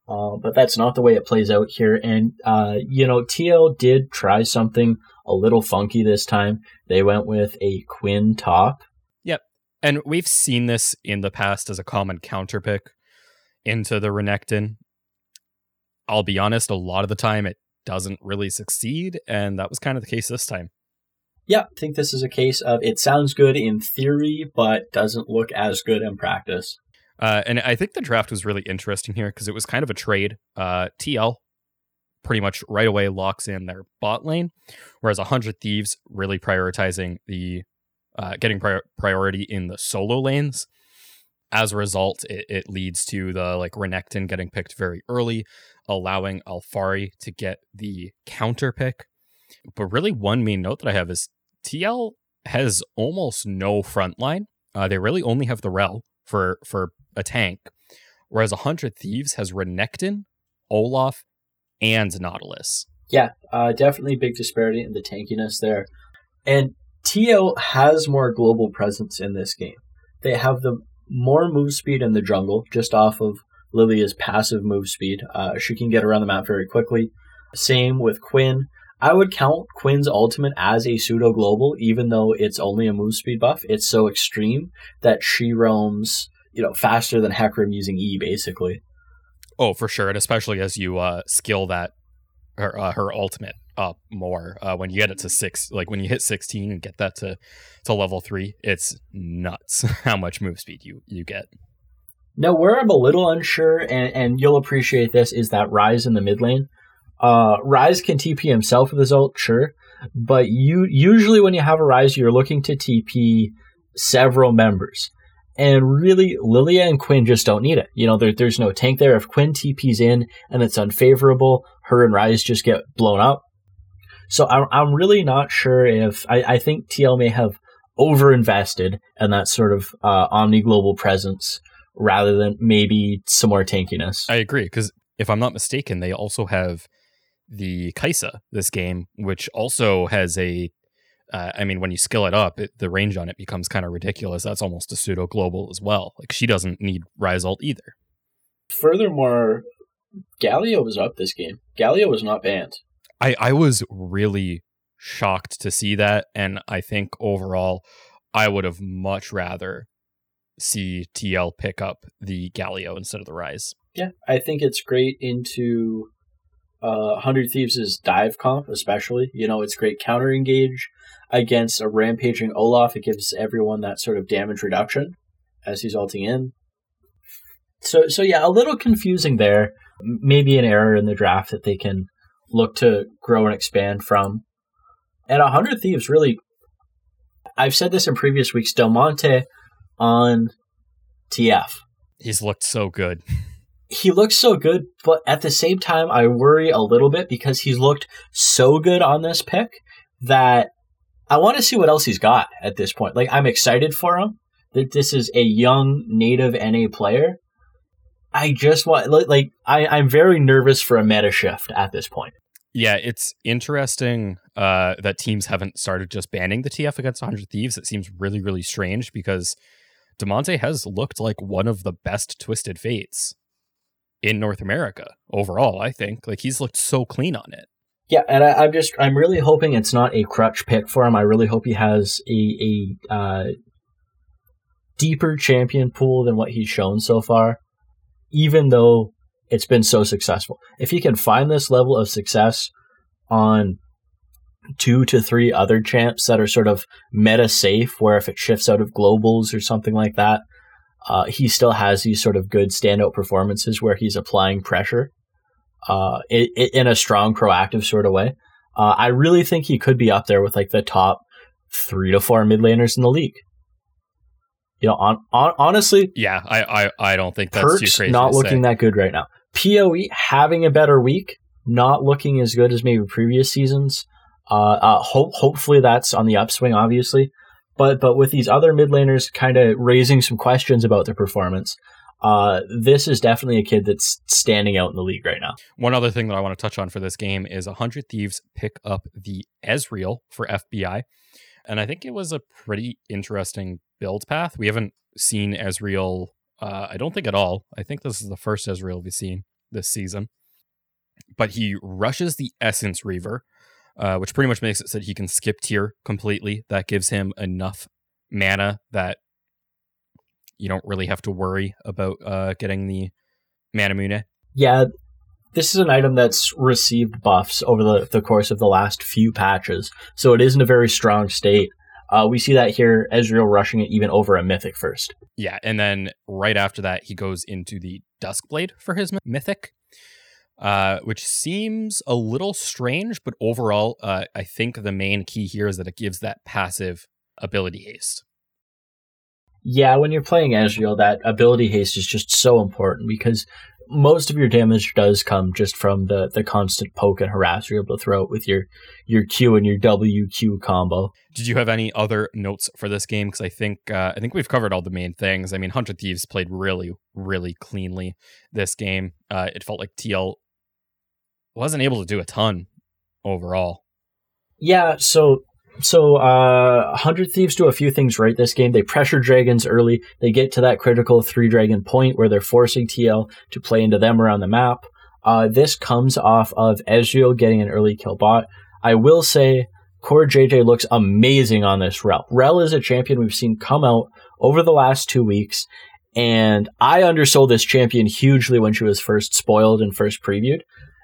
Uh, but that's not the way it plays out here. And, uh, you know, T L did try something a little funky this time. They went with a Quinn top. Yep. And we've seen this in the past as a common counterpick into the Renekton. I'll be honest, a lot of the time it doesn't really succeed. And that was kind of the case this time. Yeah, I think this is a case of it sounds good in theory, but doesn't look as good in practice. Uh, and I think the draft was really interesting here because it was kind of a trade. Uh, T L pretty much right away locks in their bot lane, whereas one hundred Thieves really prioritizing the uh, getting prior- priority in the solo lanes. As a result, it, it leads to the like Renekton getting picked very early, allowing Alfari to get the counter pick. But really, one main note that I have is T L has almost no frontline. Uh, they really only have the Rell for for. a tank, whereas one hundred Thieves has Renekton, Olaf, and Nautilus. Yeah, uh, definitely big disparity in the tankiness there. And T L has more global presence in this game. They have the more move speed in the jungle, just off of Lillia's passive move speed. Uh, she can get around the map very quickly. Same with Quinn. I would count Quinn's ultimate as a pseudo-global, even though it's only a move speed buff. It's so extreme that she roams you know, faster than Hecarim using E, basically. Oh, for sure. And especially as you uh, skill that her uh, her ultimate up more uh, when you get it to six, like when you hit sixteen and get that to, to level three, it's nuts how much move speed you, you get. Now, where I'm a little unsure, and, and you'll appreciate this, is that Ryze in the mid lane. Uh, Ryze can T P himself with his ult, sure, but you usually when you have a Ryze, you're looking to T P several members. And really, Lillia and Quinn just don't need it. You know, there, there's no tank there. If Quinn T Ps in and it's unfavorable, her and Ryze just get blown up. So I'm, I'm really not sure if... I, I think T L may have overinvested in that sort of uh, omni-global presence rather than maybe some more tankiness. I agree, because if I'm not mistaken, they also have the Kai'Sa this game, which also has a... Uh, I mean, when you skill it up, it, the range on it becomes kind of ridiculous. That's almost a pseudo-global as well. Like, she doesn't need Ryze ult either. Furthermore, Galio was up this game. Galio was not banned. I, I was really shocked to see that, and I think overall, I would have much rather see T L pick up the Galio instead of the Ryze. Yeah, I think it's great into... Uh, one hundred Thieves' dive comp, especially. You know, it's great counter engage against a rampaging Olaf. It gives everyone that sort of damage reduction as he's ulting in. So, so yeah, a little confusing there. Maybe an error in the draft that they can look to grow and expand from. And one hundred Thieves, really, I've said this in previous weeks, Del Monte on T F. He's looked so good. He looks so good, but at the same time, I worry a little bit because he's looked so good on this pick that I want to see what else he's got at this point. Like, I'm excited for him that this is a young native N A player. I just want, like, I, I'm very nervous for a meta shift at this point. Yeah, it's interesting uh, that teams haven't started just banning the T F against one hundred Thieves. It seems really, really strange because Demonte has looked like one of the best Twisted Fates in North America overall. I think like he's looked so clean on it. Yeah, and I, I'm just I'm really hoping it's not a crutch pick for him. I really hope he has a a uh, deeper champion pool than what he's shown so far, even though it's been so successful. If he can find this level of success on two to three other champs that are sort of meta safe, where if it shifts out of globals or something like that, Uh, he still has these sort of good standout performances where he's applying pressure uh, in, in a strong, proactive sort of way. Uh, I really think he could be up there with like the top three to four mid laners in the league. You know, on, on, honestly, yeah, I, I, I don't think that's Perks too crazy. Not to looking say. That good right now. P O E having a better week, not looking as good as maybe previous seasons. Uh, uh, hope hopefully that's on the upswing, obviously. But but with these other mid laners kind of raising some questions about their performance, uh, this is definitely a kid that's standing out in the league right now. One other thing that I want to touch on for this game is one hundred Thieves pick up the Ezreal for F B I. And I think it was a pretty interesting build path. We haven't seen Ezreal, uh, I don't think at all. I think this is the first Ezreal we've seen this season. But he rushes the Essence Reaver, Uh, which pretty much makes it so that he can skip tier completely. That gives him enough mana that you don't really have to worry about uh, getting the mana mune. Yeah, this is an item that's received buffs over the, the course of the last few patches, so it is in a very strong state. Uh, we see that here, Ezreal rushing it even over a mythic first. Yeah, and then right after that, he goes into the Duskblade for his mythic. Uh, which seems a little strange, but overall, uh, I think the main key here is that it gives that passive ability haste. Yeah, when you're playing Ezreal, that ability haste is just so important because most of your damage does come just from the, the constant poke and harass you're able to throw out with your, your Q and your W Q combo. Did you have any other notes for this game? Because I think uh, I think we've covered all the main things. I mean, one hundred Thieves played really, really cleanly this game. Uh, it felt like T L wasn't able to do a ton overall. Yeah, so so uh, one hundred Thieves do a few things right this game. They pressure dragons early. They get to that critical three dragon point where they're forcing T L to play into them around the map. Uh, this comes off of Ezreal getting an early kill bot. I will say Core J J looks amazing on this Rell. Rell is a champion we've seen come out over the last two weeks And I undersold this champion hugely when she was first spoiled and first previewed.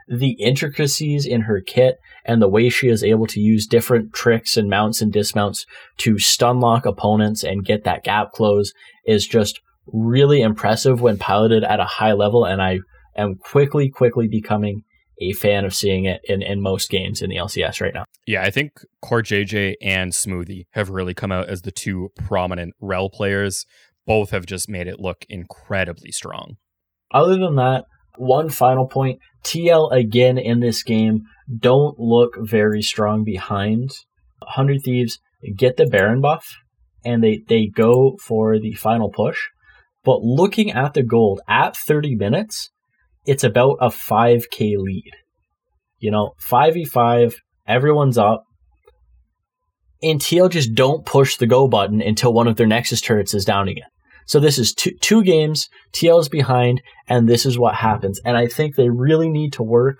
The intricacies in her kit and the way she is able to use different tricks and mounts and dismounts to stun lock opponents and get that gap close is just really impressive when piloted at a high level. And I am quickly, quickly becoming a fan of seeing it in, in most games in the L C S right now. Yeah, I think Core J J and Smoothie have really come out as the two prominent R E L players. Both have just made it look incredibly strong. Other than that, one final point, T L again in this game don't look very strong behind. one hundred Thieves get the Baron buff, and they, they go for the final push. But looking at the gold at thirty minutes, it's about a five K lead. You know, five v five, everyone's up. And T L just don't push the go button until one of their Nexus turrets is down again. So this is two, two games, T L is behind, and this is what happens. And I think they really need to work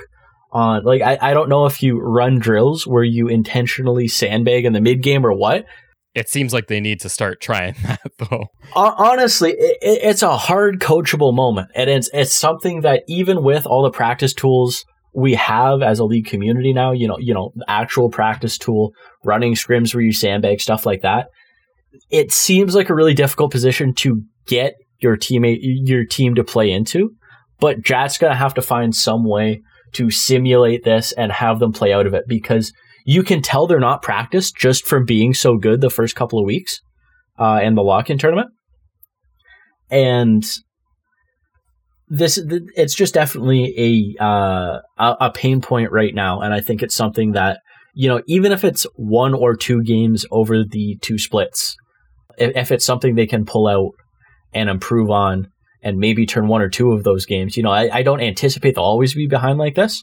on, like, I, I don't know if you run drills where you intentionally sandbag in the mid game or what. It seems like they need to start trying that, though. Honestly, it, it's a hard coachable moment. And it's, it's something that even with all the practice tools we have as a league community now, you know, you know, the actual practice tool, running scrims where you sandbag, stuff like that, it seems like a really difficult position to get your teammate, your team to play into, but Jat's going to have to find some way to simulate this and have them play out of it, because you can tell they're not practiced just from being so good the first couple of weeks uh, in the lock-in tournament. And this, it's just definitely a, uh, a pain point right now. And I think it's something that, you know, even if it's one or two games over the two splits, if it's something they can pull out and improve on and maybe turn one or two of those games, you know, I, I don't anticipate they'll always be behind like this,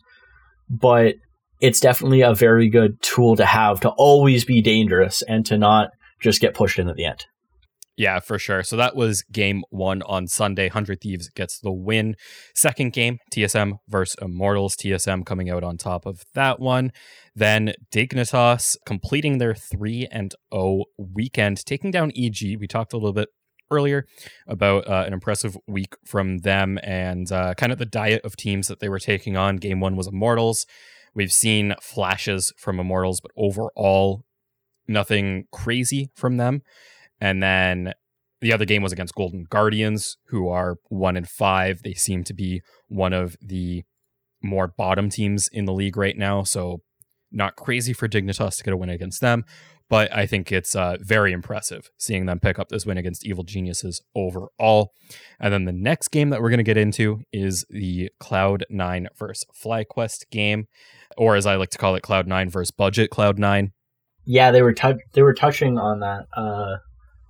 but it's definitely a very good tool to have to always be dangerous and to not just get pushed in at the end. Yeah, for sure. So that was game one on Sunday. one hundred Thieves gets the win. Second game, T S M versus Immortals. T S M coming out on top of that one. Then Dignitas completing their three and oh weekend, taking down E G. We talked a little bit earlier about uh, an impressive week from them and uh, kind of the diet of teams that they were taking on. Game one was Immortals. We've seen flashes from Immortals, but overall, nothing crazy from them. And then the other game was against Golden Guardians, who are one and five. They seem to be one of the more bottom teams in the league right now. So not crazy for Dignitas to get a win against them. But I think it's uh, very impressive seeing them pick up this win against Evil Geniuses overall. And then the next game that we're going to get into is the Cloud nine versus FlyQuest game, or as I like to call it, Cloud nine versus Budget Cloud nine. Yeah, they were tu- they were touching on that uh,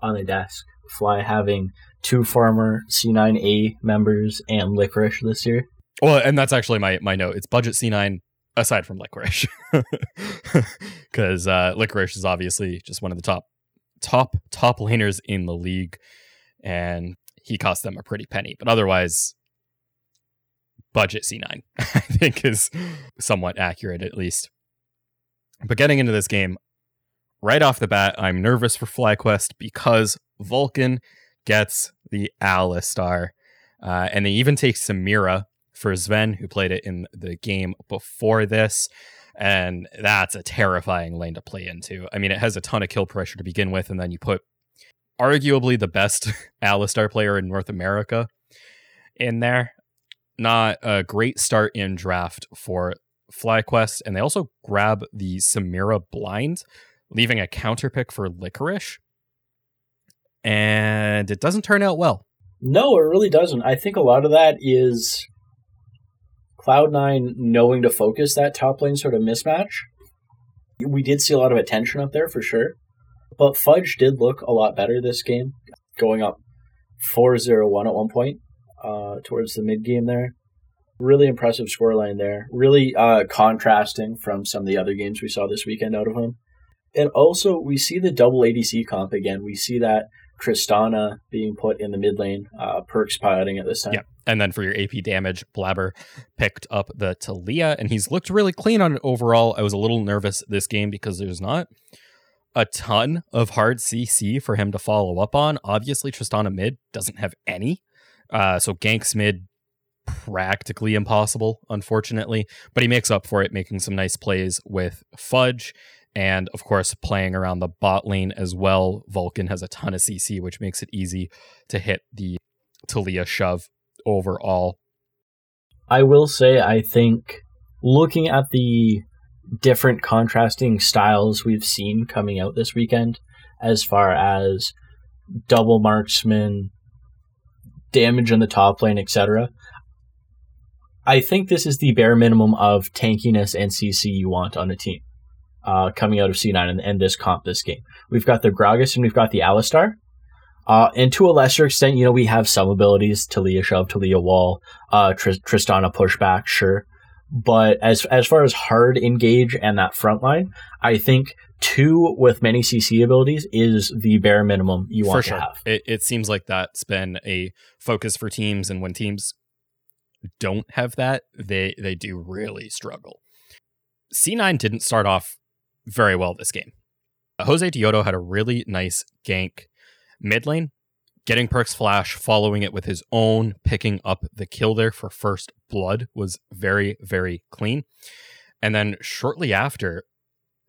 on the desk. Fly having two former C nine A members and Licorice this year. Well, and that's actually my, my note. It's Budget C nine. Aside from Licorice, because uh, Licorice is obviously just one of the top, top, top laners in the league, and he cost them a pretty penny. But otherwise, Budget C nine, I think, is somewhat accurate, at least. But getting into this game, right off the bat, I'm nervous for FlyQuest because Vulcan gets the Alistar, uh, and they even take Samira for Sven, who played it in the game before this, and that's a terrifying lane to play into. I mean, it has a ton of kill pressure to begin with, and then you put arguably the best Alistar player in North America in there. Not a great start in draft for FlyQuest, and they also grab the Samira blind, leaving a counter pick for Licorice, and it doesn't turn out well. No, it really doesn't. I think a lot of that is Cloud nine knowing to focus that top lane sort of mismatch. We did see a lot of attention up there for sure, but Fudge did look a lot better this game, going up four zero one at one point uh, towards the mid-game there. Really impressive scoreline there, really uh, contrasting from some of the other games we saw this weekend out of him. And also, we see the double A D C comp again. We see that Tristana being put in the mid lane, uh, Perks piloting at this time. Yeah. And then for your A P damage, Blaber picked up the Taliyah, and he's looked really clean on it overall. I was a little nervous this game because there's not a ton of hard C C for him to follow up on. Obviously, Tristana mid doesn't have any. Uh, so ganks mid, practically impossible, unfortunately. But he makes up for it, making some nice plays with Fudge. And, of course, playing around the bot lane as well. Vulcan has a ton of C C, which makes it easy to hit the Taliyah shove overall. I will say, I think, looking at the different contrasting styles we've seen coming out this weekend, as far as double marksman, damage on the top lane, et cetera, I think this is the bare minimum of tankiness and C C you want on a team. Uh, coming out of C nine and, and this comp, this game. We've got the Gragas and we've got the Alistar. Uh, and to a lesser extent, you know, we have some abilities, Taliyah shove, Taliyah wall, uh, Tr- Tristana pushback, sure. But as as far as hard engage and that front line, I think two with many C C abilities is the bare minimum you want for sure to have. It, it seems like that's been a focus for teams, and when teams don't have that, they, they do really struggle. C nine didn't start off very well this game. Jose Diodo had a really nice gank mid lane, getting Perks flash, following it with his own, picking up the kill there for first blood was very, very clean. And then shortly after,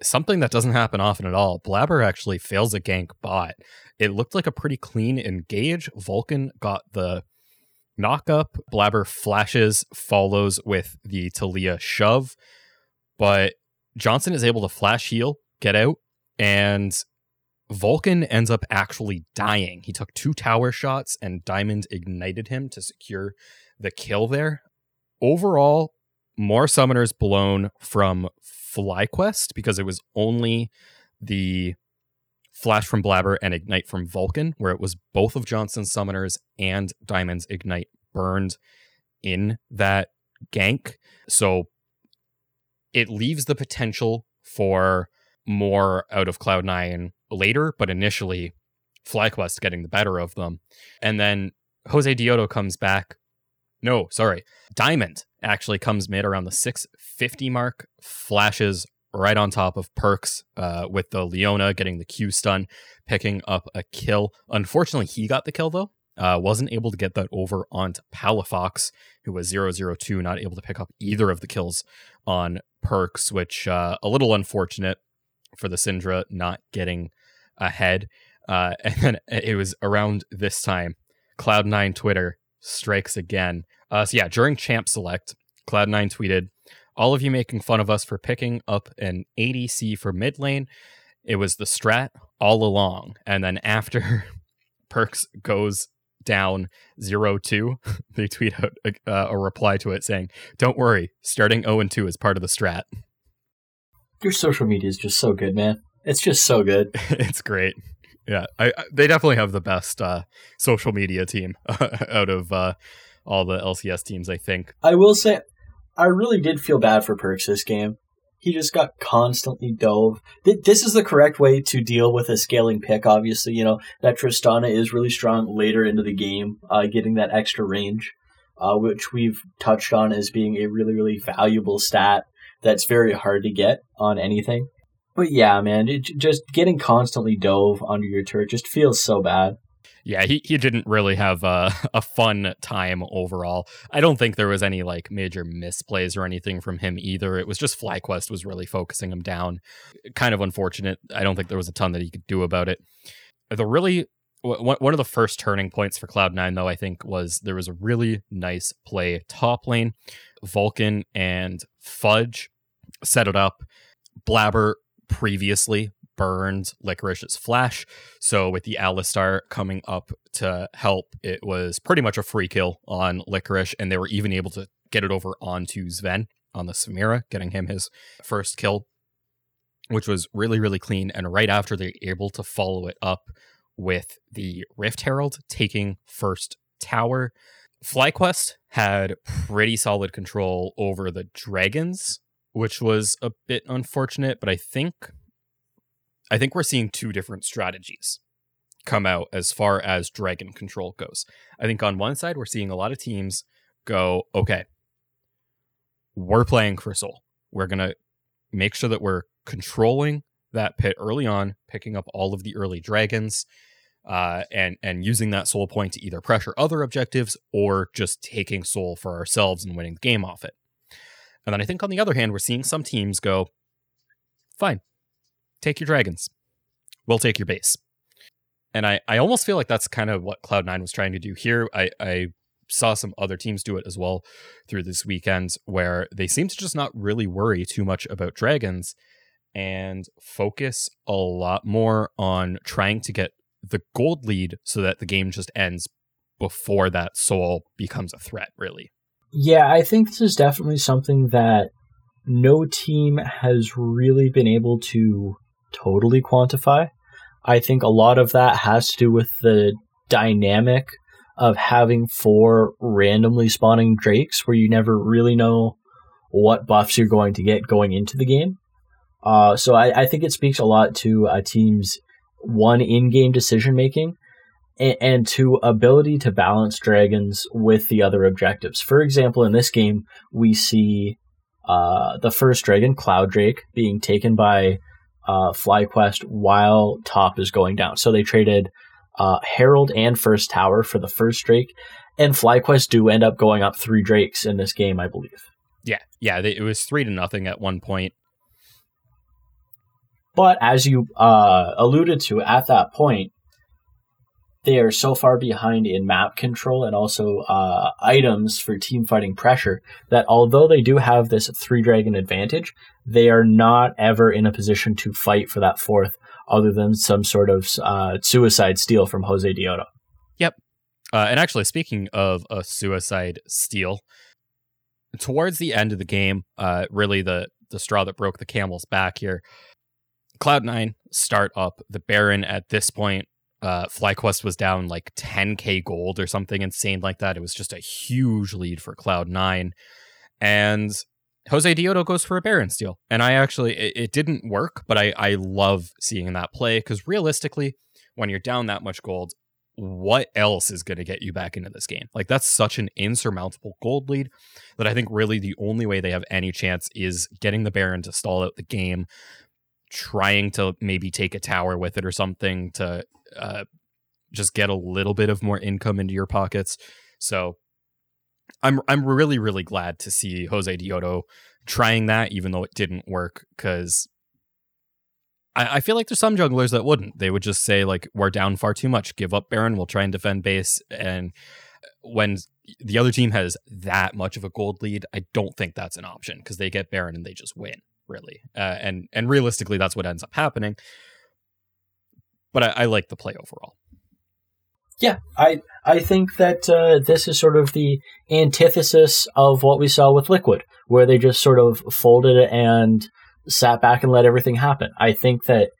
something that doesn't happen often at all, Blaber actually fails a gank bot. It looked like a pretty clean engage. Vulcan got the knock up. Blaber flashes, follows with the Taliyah shove, but Johnson is able to flash heal, get out, and Vulcan ends up actually dying. He took two tower shots and Diamond ignited him to secure the kill there. Overall, more summoners blown from FlyQuest because it was only the flash from Blaber and ignite from Vulcan, where it was both of Johnson's summoners and Diamond's ignite burned in that gank. So it leaves the potential for more out of Cloud nine later, but initially FlyQuest getting the better of them. And then Jose Diodo comes back. No, sorry. Diamond actually comes mid around the six fifty mark, flashes right on top of Perks uh, with the Leona getting the Q stun, picking up a kill. Unfortunately, he got the kill, though. Uh, wasn't able to get that over onto Palafox, who was zero zero two, not able to pick up either of the kills on Perks, which uh, a little unfortunate for the Syndra not getting ahead. Uh, and then it was around this time, Cloud nine Twitter strikes again. Uh, so yeah, during Champ Select, Cloud nine tweeted, "All of you making fun of us for picking up an A D C for mid lane. It was the strat all along." And then after Perks goes down zero two, they tweet out a, uh, a reply to it saying, "Don't worry, starting zero and two is part of the strat." Your social media is just so good, man. It's just so good. It's great. Yeah, I, I, they definitely have the best uh, social media team uh, out of uh, all the L C S teams, I think. I will say, I really did feel bad for Perks this game. He just got constantly dove. This is the correct way to deal with a scaling pick, obviously. You know, that Tristana is really strong later into the game, uh, getting that extra range, uh, which we've touched on as being a really, really valuable stat that's very hard to get on anything. But yeah, man, it, just getting constantly dove under your turret just feels so bad. Yeah, he, he didn't really have a, a fun time overall. I don't think there was any like major misplays or anything from him either. It was just FlyQuest was really focusing him down. Kind of unfortunate. I don't think there was a ton that he could do about it. The really w- one of the first turning points for Cloud nine, though, I think, was there was a really nice play top lane. Vulcan and Fudge set it up. Blaber previously burned Licorice's flash, so with the Alistar coming up to help, it was pretty much a free kill on Licorice, and they were even able to get it over onto Sven on the Samira, getting him his first kill, which was really, really clean. And right after, they're able to follow it up with the Rift Herald taking first tower. FlyQuest had pretty solid control over the Dragons, which was a bit unfortunate, but I think I think we're seeing two different strategies come out as far as dragon control goes. I think on one side, we're seeing a lot of teams go, okay, we're playing for soul. We're going to make sure that we're controlling that pit early on, picking up all of the early dragons, uh, and and using that soul point to either pressure other objectives or just taking soul for ourselves and winning the game off it. And then I think on the other hand, we're seeing some teams go, fine, take your dragons. We'll take your base. And I, I almost feel like that's kind of what Cloud nine was trying to do here. I, I saw some other teams do it as well through this weekend, where they seem to just not really worry too much about dragons and focus a lot more on trying to get the gold lead so that the game just ends before that soul becomes a threat, really. Yeah, I think this is definitely something that no team has really been able to totally quantify. I think a lot of that has to do with the dynamic of having four randomly spawning drakes where you never really know what buffs you're going to get going into the game. Uh, so I, I think it speaks a lot to a team's, one, in-game decision-making, and, and two, ability to balance dragons with the other objectives. For example, in this game, we see uh, the first dragon, Cloud Drake, being taken by Uh, FlyQuest while top is going down. So they traded uh, Herald and First Tower for the first Drake, and FlyQuest do end up going up three Drakes in this game, I believe. Yeah, yeah, they, it was three to nothing at one point. But as you uh, alluded to, at that point, they are so far behind in map control and also uh, items for team fighting pressure that although they do have this three dragon advantage, they are not ever in a position to fight for that fourth other than some sort of uh, suicide steal from Jose Diotto. Yep. Uh, and actually, speaking of a suicide steal, towards the end of the game, uh, really the, the straw that broke the camel's back here, Cloud nine start up the Baron at this point. Uh, FlyQuest was down like ten k gold or something insane like that. It was just a huge lead for Cloud nine. And Jose Diotto goes for a Baron steal. And I actually, it, it didn't work, but I, I love seeing that play because realistically, when you're down that much gold, what else is going to get you back into this game? Like, that's such an insurmountable gold lead that I think really the only way they have any chance is getting the Baron to stall out the game, trying to maybe take a tower with it or something to uh, just get a little bit of more income into your pockets. So I'm I'm really, really glad to see Jose Diotto trying that, even though it didn't work, because I, I feel like there's some junglers that wouldn't. They would just say, like, we're down far too much. Give up Baron. We'll try and defend base. And when the other team has that much of a gold lead, I don't think that's an option because they get Baron and they just win. Really, uh, and and realistically, that's what ends up happening. But I, I like the play overall. Yeah, I I think that uh, this is sort of the antithesis of what we saw with Liquid, where they just sort of folded and sat back and let everything happen. I think that,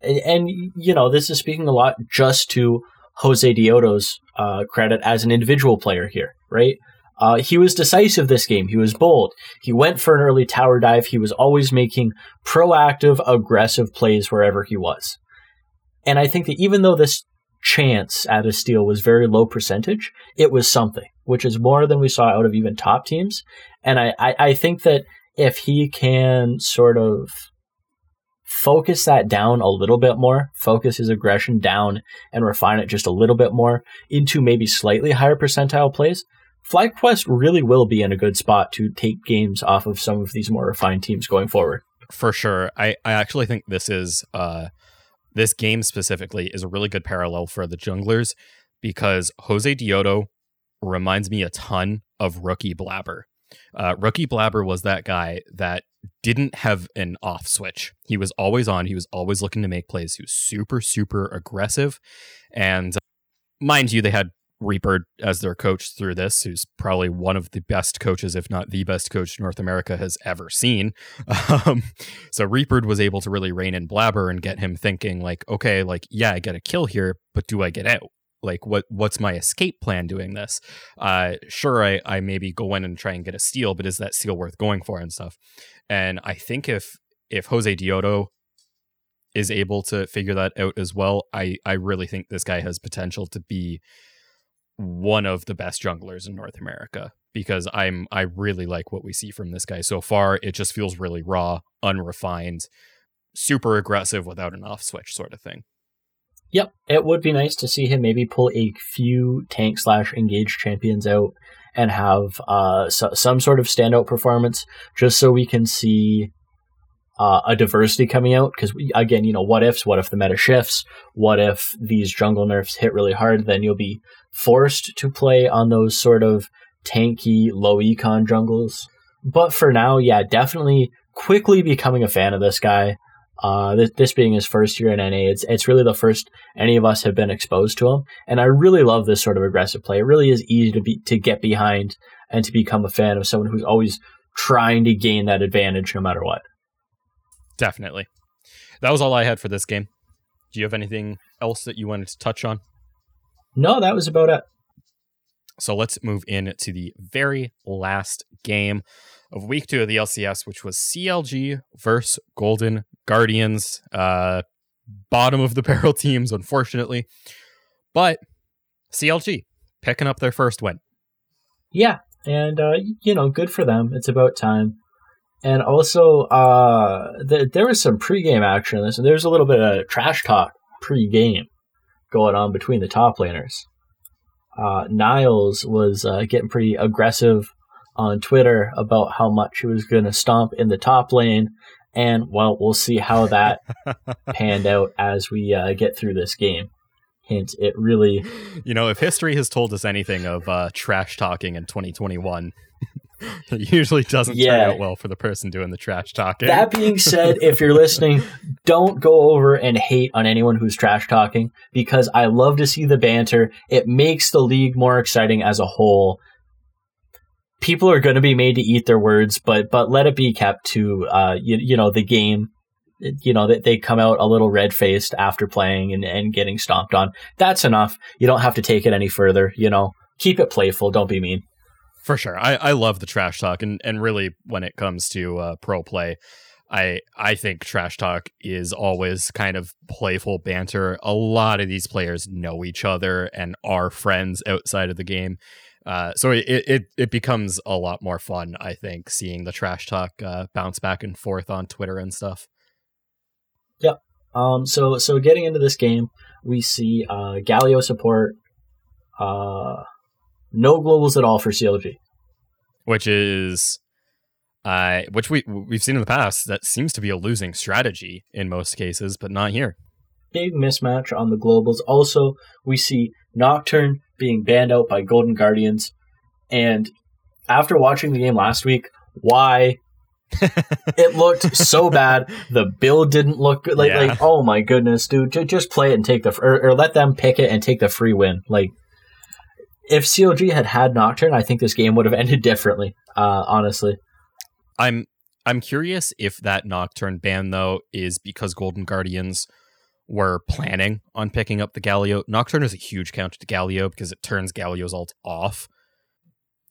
and you know, this is speaking a lot just to Jose Diotto's uh, credit as an individual player here, right? Uh, he was decisive this game. He was bold. He went for an early tower dive. He was always making proactive, aggressive plays wherever he was. And I think that even though this chance at a steal was very low percentage, it was something, which is more than we saw out of even top teams. And I, I, I think that if he can sort of focus that down a little bit more, focus his aggression down and refine it just a little bit more into maybe slightly higher percentile plays, FlyQuest really will be in a good spot to take games off of some of these more refined teams going forward. For sure. I, I actually think this is uh, this game specifically is a really good parallel for the junglers because Jose Diotto reminds me a ton of Rookie Blaber. Uh, Rookie Blaber was that guy that didn't have an off switch. He was always on. He was always looking to make plays. He was super, super aggressive. And uh, mind you, they had Reaper as their coach through this, who's probably one of the best coaches, if not the best coach North America has ever seen. Um, so Reaper was able to really rein in Blaber and get him thinking like, okay, like, yeah, I get a kill here, but do I get out? Like, what what's my escape plan doing this? Uh, sure, I, I maybe go in and try and get a steal, but is that steal worth going for and stuff? And I think if if Jose Diotto is able to figure that out as well, I, I really think this guy has potential to be one of the best junglers in North America because I'm I really like what we see from this guy so far. It just feels really raw, unrefined, super aggressive without an off switch sort of thing. Yep, it would be nice to see him maybe pull a few tank slash engage champions out and have uh, so, some sort of standout performance, just so we can see uh, a diversity coming out. Because, again, you know, what ifs, what if the meta shifts, what if these jungle nerfs hit really hard, then you'll be forced to play on those sort of tanky, low econ jungles. But for now, yeah, definitely quickly becoming a fan of this guy. Uh, th- this being his first year in N A, it's it's really the first any of us have been exposed to him, and I really love this sort of aggressive play. It really is easy to be to get behind and to become a fan of someone who's always trying to gain that advantage no matter what. Definitely. That was all I had for this game. Do you have anything else that you wanted to touch on? No, that was about it. So let's move in to the very last game of week two of the L C S, which was C L G versus Golden Guardians. Uh, bottom of the barrel teams, unfortunately. But C L G picking up their first win. Yeah, and, uh, you know, good for them. It's about time. And also, uh, th- there was some pregame action in this, and there's a little bit of trash talk pregame going on between the top laners. Uh, Niles was uh, getting pretty aggressive on Twitter about how much he was going to stomp in the top lane. And, well, we'll see how that panned out as we uh, get through this game. Hint, it really... You know, if history has told us anything of uh, trash talking in twenty twenty-one, it usually doesn't yeah. turn out well for the person doing the trash talking. That being said, if you're listening, don't go over and hate on anyone who's trash talking, because I love to see the banter. It makes the league more exciting as a whole. People are going to be made to eat their words, but but let it be kept to, uh, you, you know, the game. You know, that they, they come out a little red-faced after playing and, and getting stomped on. That's enough. You don't have to take it any further, you know. Keep it playful. Don't be mean. For sure. I, I love the trash talk. And, and really, when it comes to uh, pro play, I I think trash talk is always kind of playful banter. A lot of these players know each other and are friends outside of the game. Uh, so it, it it becomes a lot more fun, I think, seeing the trash talk uh, bounce back and forth on Twitter and stuff. Yep. Um. So so getting into this game, we see uh, Galio support. Uh, no globals at all for C L G, which is, uh, which we we've seen in the past. That seems to be a losing strategy in most cases, but not here. Big mismatch on the globals. Also, we see Nocturne being banned out by Golden Guardians. And after watching the game last week, why? It looked so bad. The build didn't look good. Like, yeah. like oh my goodness, dude. Just play it and take the... Or, or let them pick it and take the free win. Like, if C L G had had Nocturne, I think this game would have ended differently, uh, honestly. I'm I'm curious if that Nocturne ban, though, is because Golden Guardians... were planning on picking up the Galio. Nocturne is a huge counter to Galio because it turns Galio's ult off,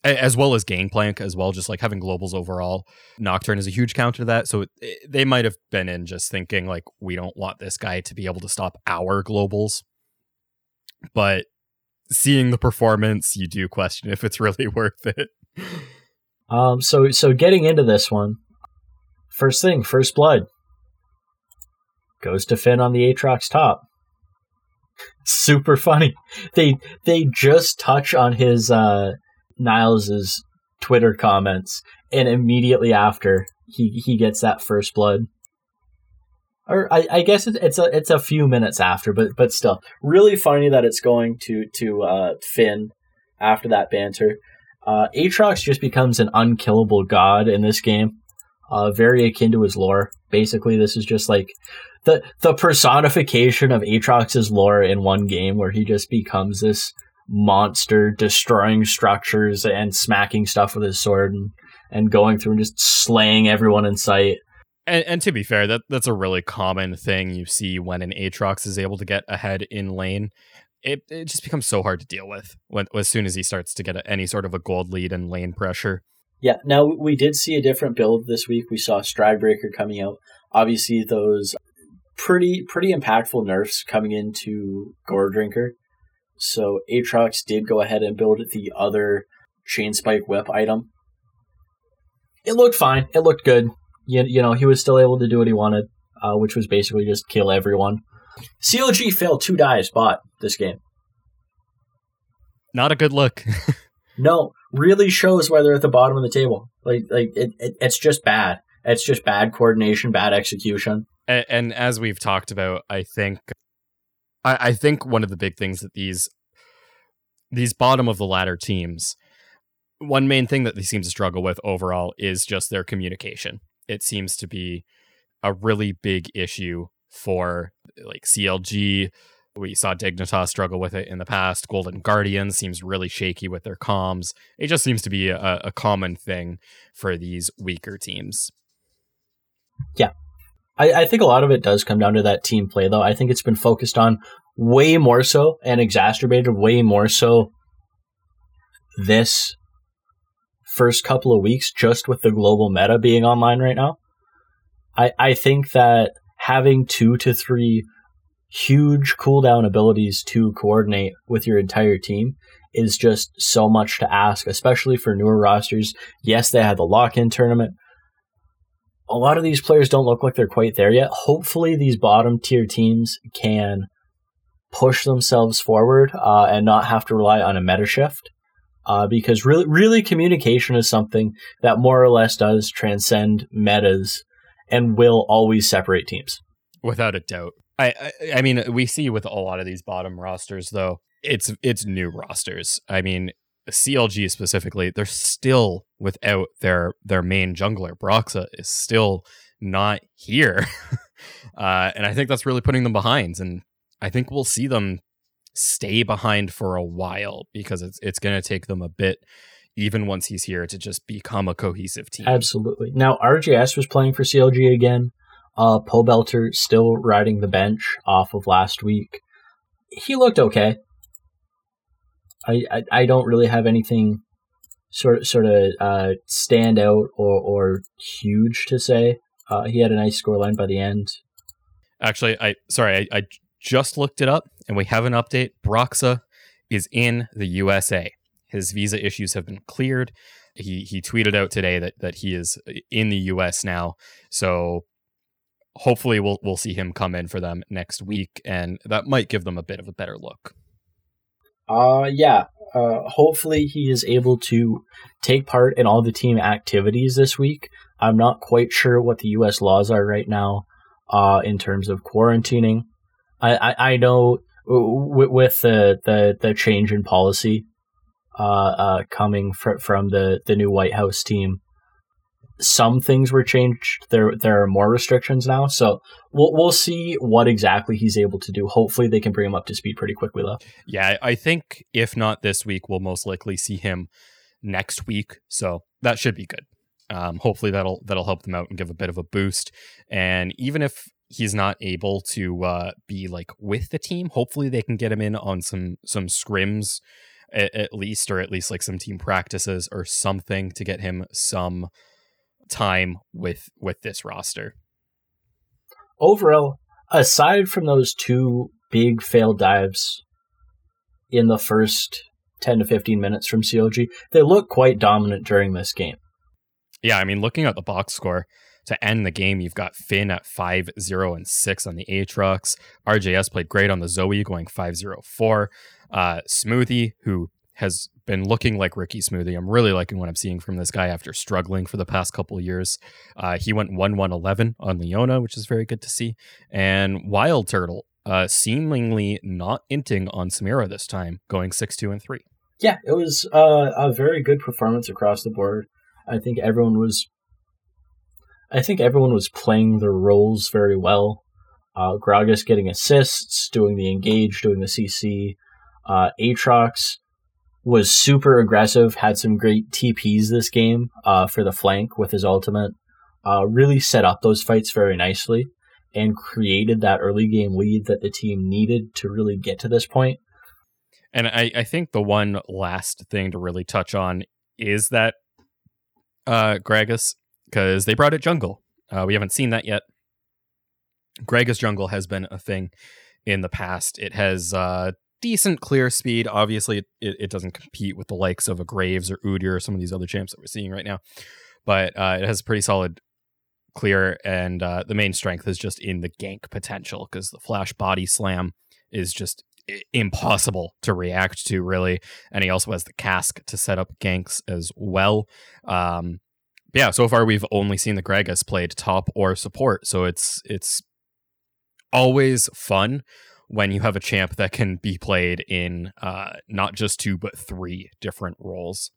as well as Gangplank, as well, just like having globals overall. Nocturne is a huge counter to that, so it, it, they might have been in just thinking, like, we don't want this guy to be able to stop our globals. But seeing the performance, you do question if it's really worth it. um. So, so getting into this one, first thing, first blood. Goes to Finn on the Aatrox top. Super funny. They they just touch on his uh, Niles' Twitter comments, and immediately after he, he gets that first blood. Or I, I guess it, it's a it's a few minutes after, but but still really funny that it's going to to uh, Finn after that banter. Uh, Aatrox just becomes an unkillable god in this game. Uh, very akin to his lore. Basically, this is just like the the personification of Aatrox's lore in one game, where he just becomes this monster, destroying structures and smacking stuff with his sword, and, and going through and just slaying everyone in sight. And, and to be fair, that that's a really common thing you see when an Aatrox is able to get ahead in lane. It it just becomes so hard to deal with when, as soon as he starts to get a, any sort of a gold lead and lane pressure. Yeah, now we did see a different build this week. We saw Stridebreaker coming out. Obviously, those pretty pretty impactful nerfs coming into Goredrinker. So Aatrox did go ahead and build the other Chainspike Whip item. It looked fine. It looked good. You, you know, he was still able to do what he wanted. uh, which was basically just kill everyone. C L G failed two dives bot this game. Not a good look. No, really shows why they're at the bottom of the table. Like, like it, it, it's just bad. It's just bad coordination, bad execution. And, and as we've talked about, I think, I, I think one of the big things that these, these bottom of the ladder teams, one main thing that they seem to struggle with overall is just their communication. It seems to be a really big issue for like C L G. We saw Dignitas struggle with it in the past. Golden Guardians seems really shaky with their comms. It just seems to be a, a common thing for these weaker teams. Yeah. I, I think a lot of it does come down to that team play, though. I think it's been focused on way more so and exacerbated way more so this first couple of weeks just with the global meta being online right now. I, I think that having two to three huge cooldown abilities to coordinate with your entire team is just so much to ask, especially for newer rosters. Yes, they had the lock-in tournament. A lot of these players don't look like they're quite there yet. Hopefully these bottom tier teams can push themselves forward uh, and not have to rely on a meta shift uh, because really, really communication is something that more or less does transcend metas and will always separate teams. Without a doubt. I, I I mean, we see with a lot of these bottom rosters, though, it's it's new rosters. I mean, C L G specifically, they're still without their their main jungler. Broxa is still not here. uh, and I think that's really putting them behind. And I think we'll see them stay behind for a while because it's it's going to take them a bit, even once he's here, to just become a cohesive team. Absolutely. Now, R G S was playing for C L G again. Uh, Poe Belter still riding the bench off of last week. He looked okay. I I, I don't really have anything sort sort of uh, stand out or, or huge to say. Uh, he had a nice scoreline by the end. Actually, I sorry, I, I just looked it up and we have an update. Broxa is in the U S A. His visa issues have been cleared. He he tweeted out today that that he is in the U S now. So hopefully we'll we'll see him come in for them next week, and that might give them a bit of a better look. Uh, yeah. Uh, hopefully he is able to take part in all the team activities this week. I'm not quite sure what the U S laws are right now uh, in terms of quarantining. I, I, I know w- with the, the, the change in policy uh, uh, coming fr- from the, the new White House team, some things were changed. There there are more restrictions now, so we'll we'll see what exactly he's able to do. Hopefully they can bring him up to speed pretty quickly, though. Yeah, I think if not this week, we'll most likely see him next week, so that should be good. Um, hopefully that'll that'll help them out and give a bit of a boost. And even if he's not able to uh, be like with the team, hopefully they can get him in on some some scrims at, at least, or at least like some team practices or something to get him some time with with this roster. Overall, aside from those two big failed dives in the first ten to fifteen minutes from C L G, they look quite dominant during this game. Yeah, I mean, looking at the box score to end the game, you've got Finn at five oh and six on the Aatrox. R J S played great on the Zoe, going five oh four. Uh, Smoothie, who has been looking like Ricky Smoothie. I'm really liking what I'm seeing from this guy after struggling for the past couple of years. Uh, he went one one eleven on Leona, which is very good to see. And Wild Turtle, uh, seemingly not inting on Samira this time, going six two and three. Yeah, it was uh, a very good performance across the board. I think everyone was, I think everyone was playing their roles very well. Uh, Gragas getting assists, doing the engage, doing the C C. Uh, Aatrox was super aggressive, had some great T Ps this game uh, for the flank with his ultimate. Uh, really set up those fights very nicely and created that early game lead that the team needed to really get to this point. And I, I think the one last thing to really touch on is that uh, Gragas, because they brought it jungle. Uh, we haven't seen that yet. Gragas jungle has been a thing in the past. It has... Uh, decent clear speed. Obviously, it, it doesn't compete with the likes of a Graves or Udyr or some of these other champs that we're seeing right now, but uh, it has pretty solid clear, and uh, the main strength is just in the gank potential, because the flash body slam is just I- impossible to react to, really. And he also has the cask to set up ganks as well. Um, yeah, so far we've only seen the Gragas played top or support, so it's it's always fun when you have a champ that can be played in uh, not just two, but three different roles.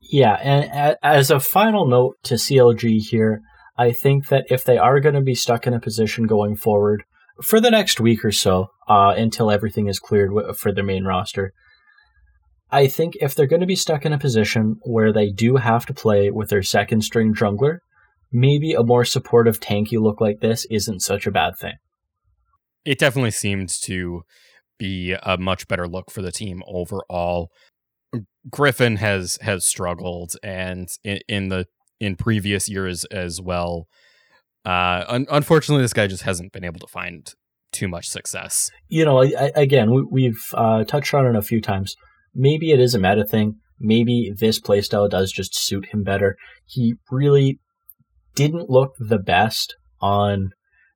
Yeah, and as a final note to C L G here, I think that if they are going to be stuck in a position going forward for the next week or so, uh, until everything is cleared for their main roster, I think if they're going to be stuck in a position where they do have to play with their second string jungler, maybe a more supportive tanky look like this isn't such a bad thing. It definitely seems to be a much better look for the team overall. Griffin has has struggled, and in, in the in previous years as well. Uh, un- unfortunately, this guy just hasn't been able to find too much success. You know, I, I, again, we, we've uh, touched on it a few times. Maybe it is a meta thing. Maybe this playstyle does just suit him better. He really didn't look the best on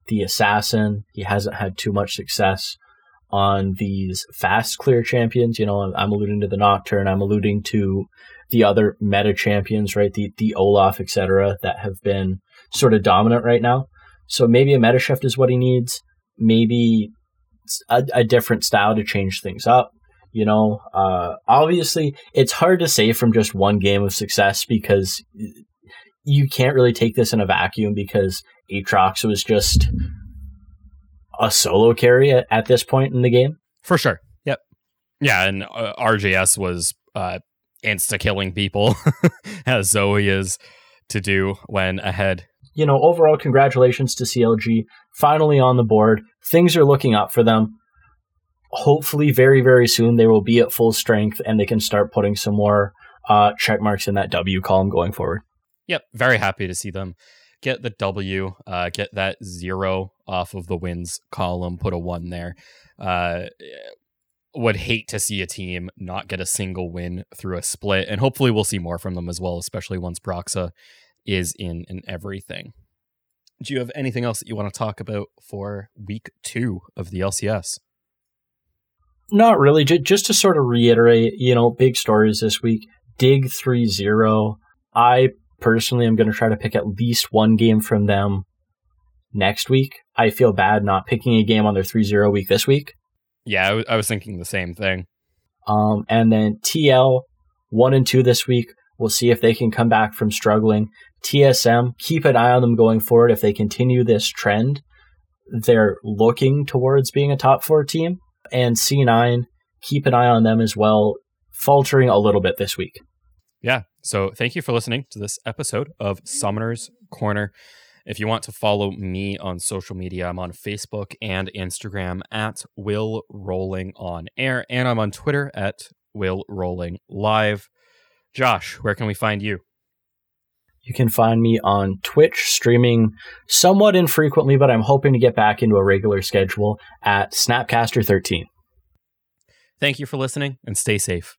the assassin. He hasn't had too much success on these fast clear champions. You know, I'm alluding to the Nocturne, I'm alluding to the other meta champions, right? The the Olaf, et cetera, that have been sort of dominant right now. So maybe a meta shift is what he needs. Maybe a, a different style to change things up. You know, uh, obviously it's hard to say from just one game of success, because you can't really take this in a vacuum, because Aatrox was just a solo carry at, at this point in the game. For sure. Yep. Yeah, and uh, R J S was uh, insta-killing people, as Zoe is to do when ahead. You know, overall, congratulations to C L G. Finally on the board. Things are looking up for them. Hopefully, very, very soon, they will be at full strength, and they can start putting some more uh, check marks in that W column going forward. Yep. Very happy to see them get the W, uh, get that zero off of the wins column, put a one there. Uh, would hate to see a team not get a single win through a split, and hopefully we'll see more from them as well, especially once Broxa is in and everything. Do you have anything else that you want to talk about for week two of the L C S? Not really. J- just to sort of reiterate, you know, big stories this week. Dig three zero. I personally, I'm going to try to pick at least one game from them next week. I feel bad not picking a game on their three zero week this week. Yeah, I, w- I was thinking the same thing. Um, and then T L, one and two this week. We'll see if they can come back from struggling. T S M, keep an eye on them going forward. If they continue this trend, they're looking towards being a top four team. And C nine, keep an eye on them as well, faltering a little bit this week. Yeah. So thank you for listening to this episode of Summoner's Corner. If you want to follow me on social media, I'm on Facebook and Instagram at Will Rolling On Air, and I'm on Twitter at Will Rolling Live. Josh, where can we find you? You can find me on Twitch, streaming somewhat infrequently, but I'm hoping to get back into a regular schedule at Snapcaster thirteen. Thank you for listening, and stay safe.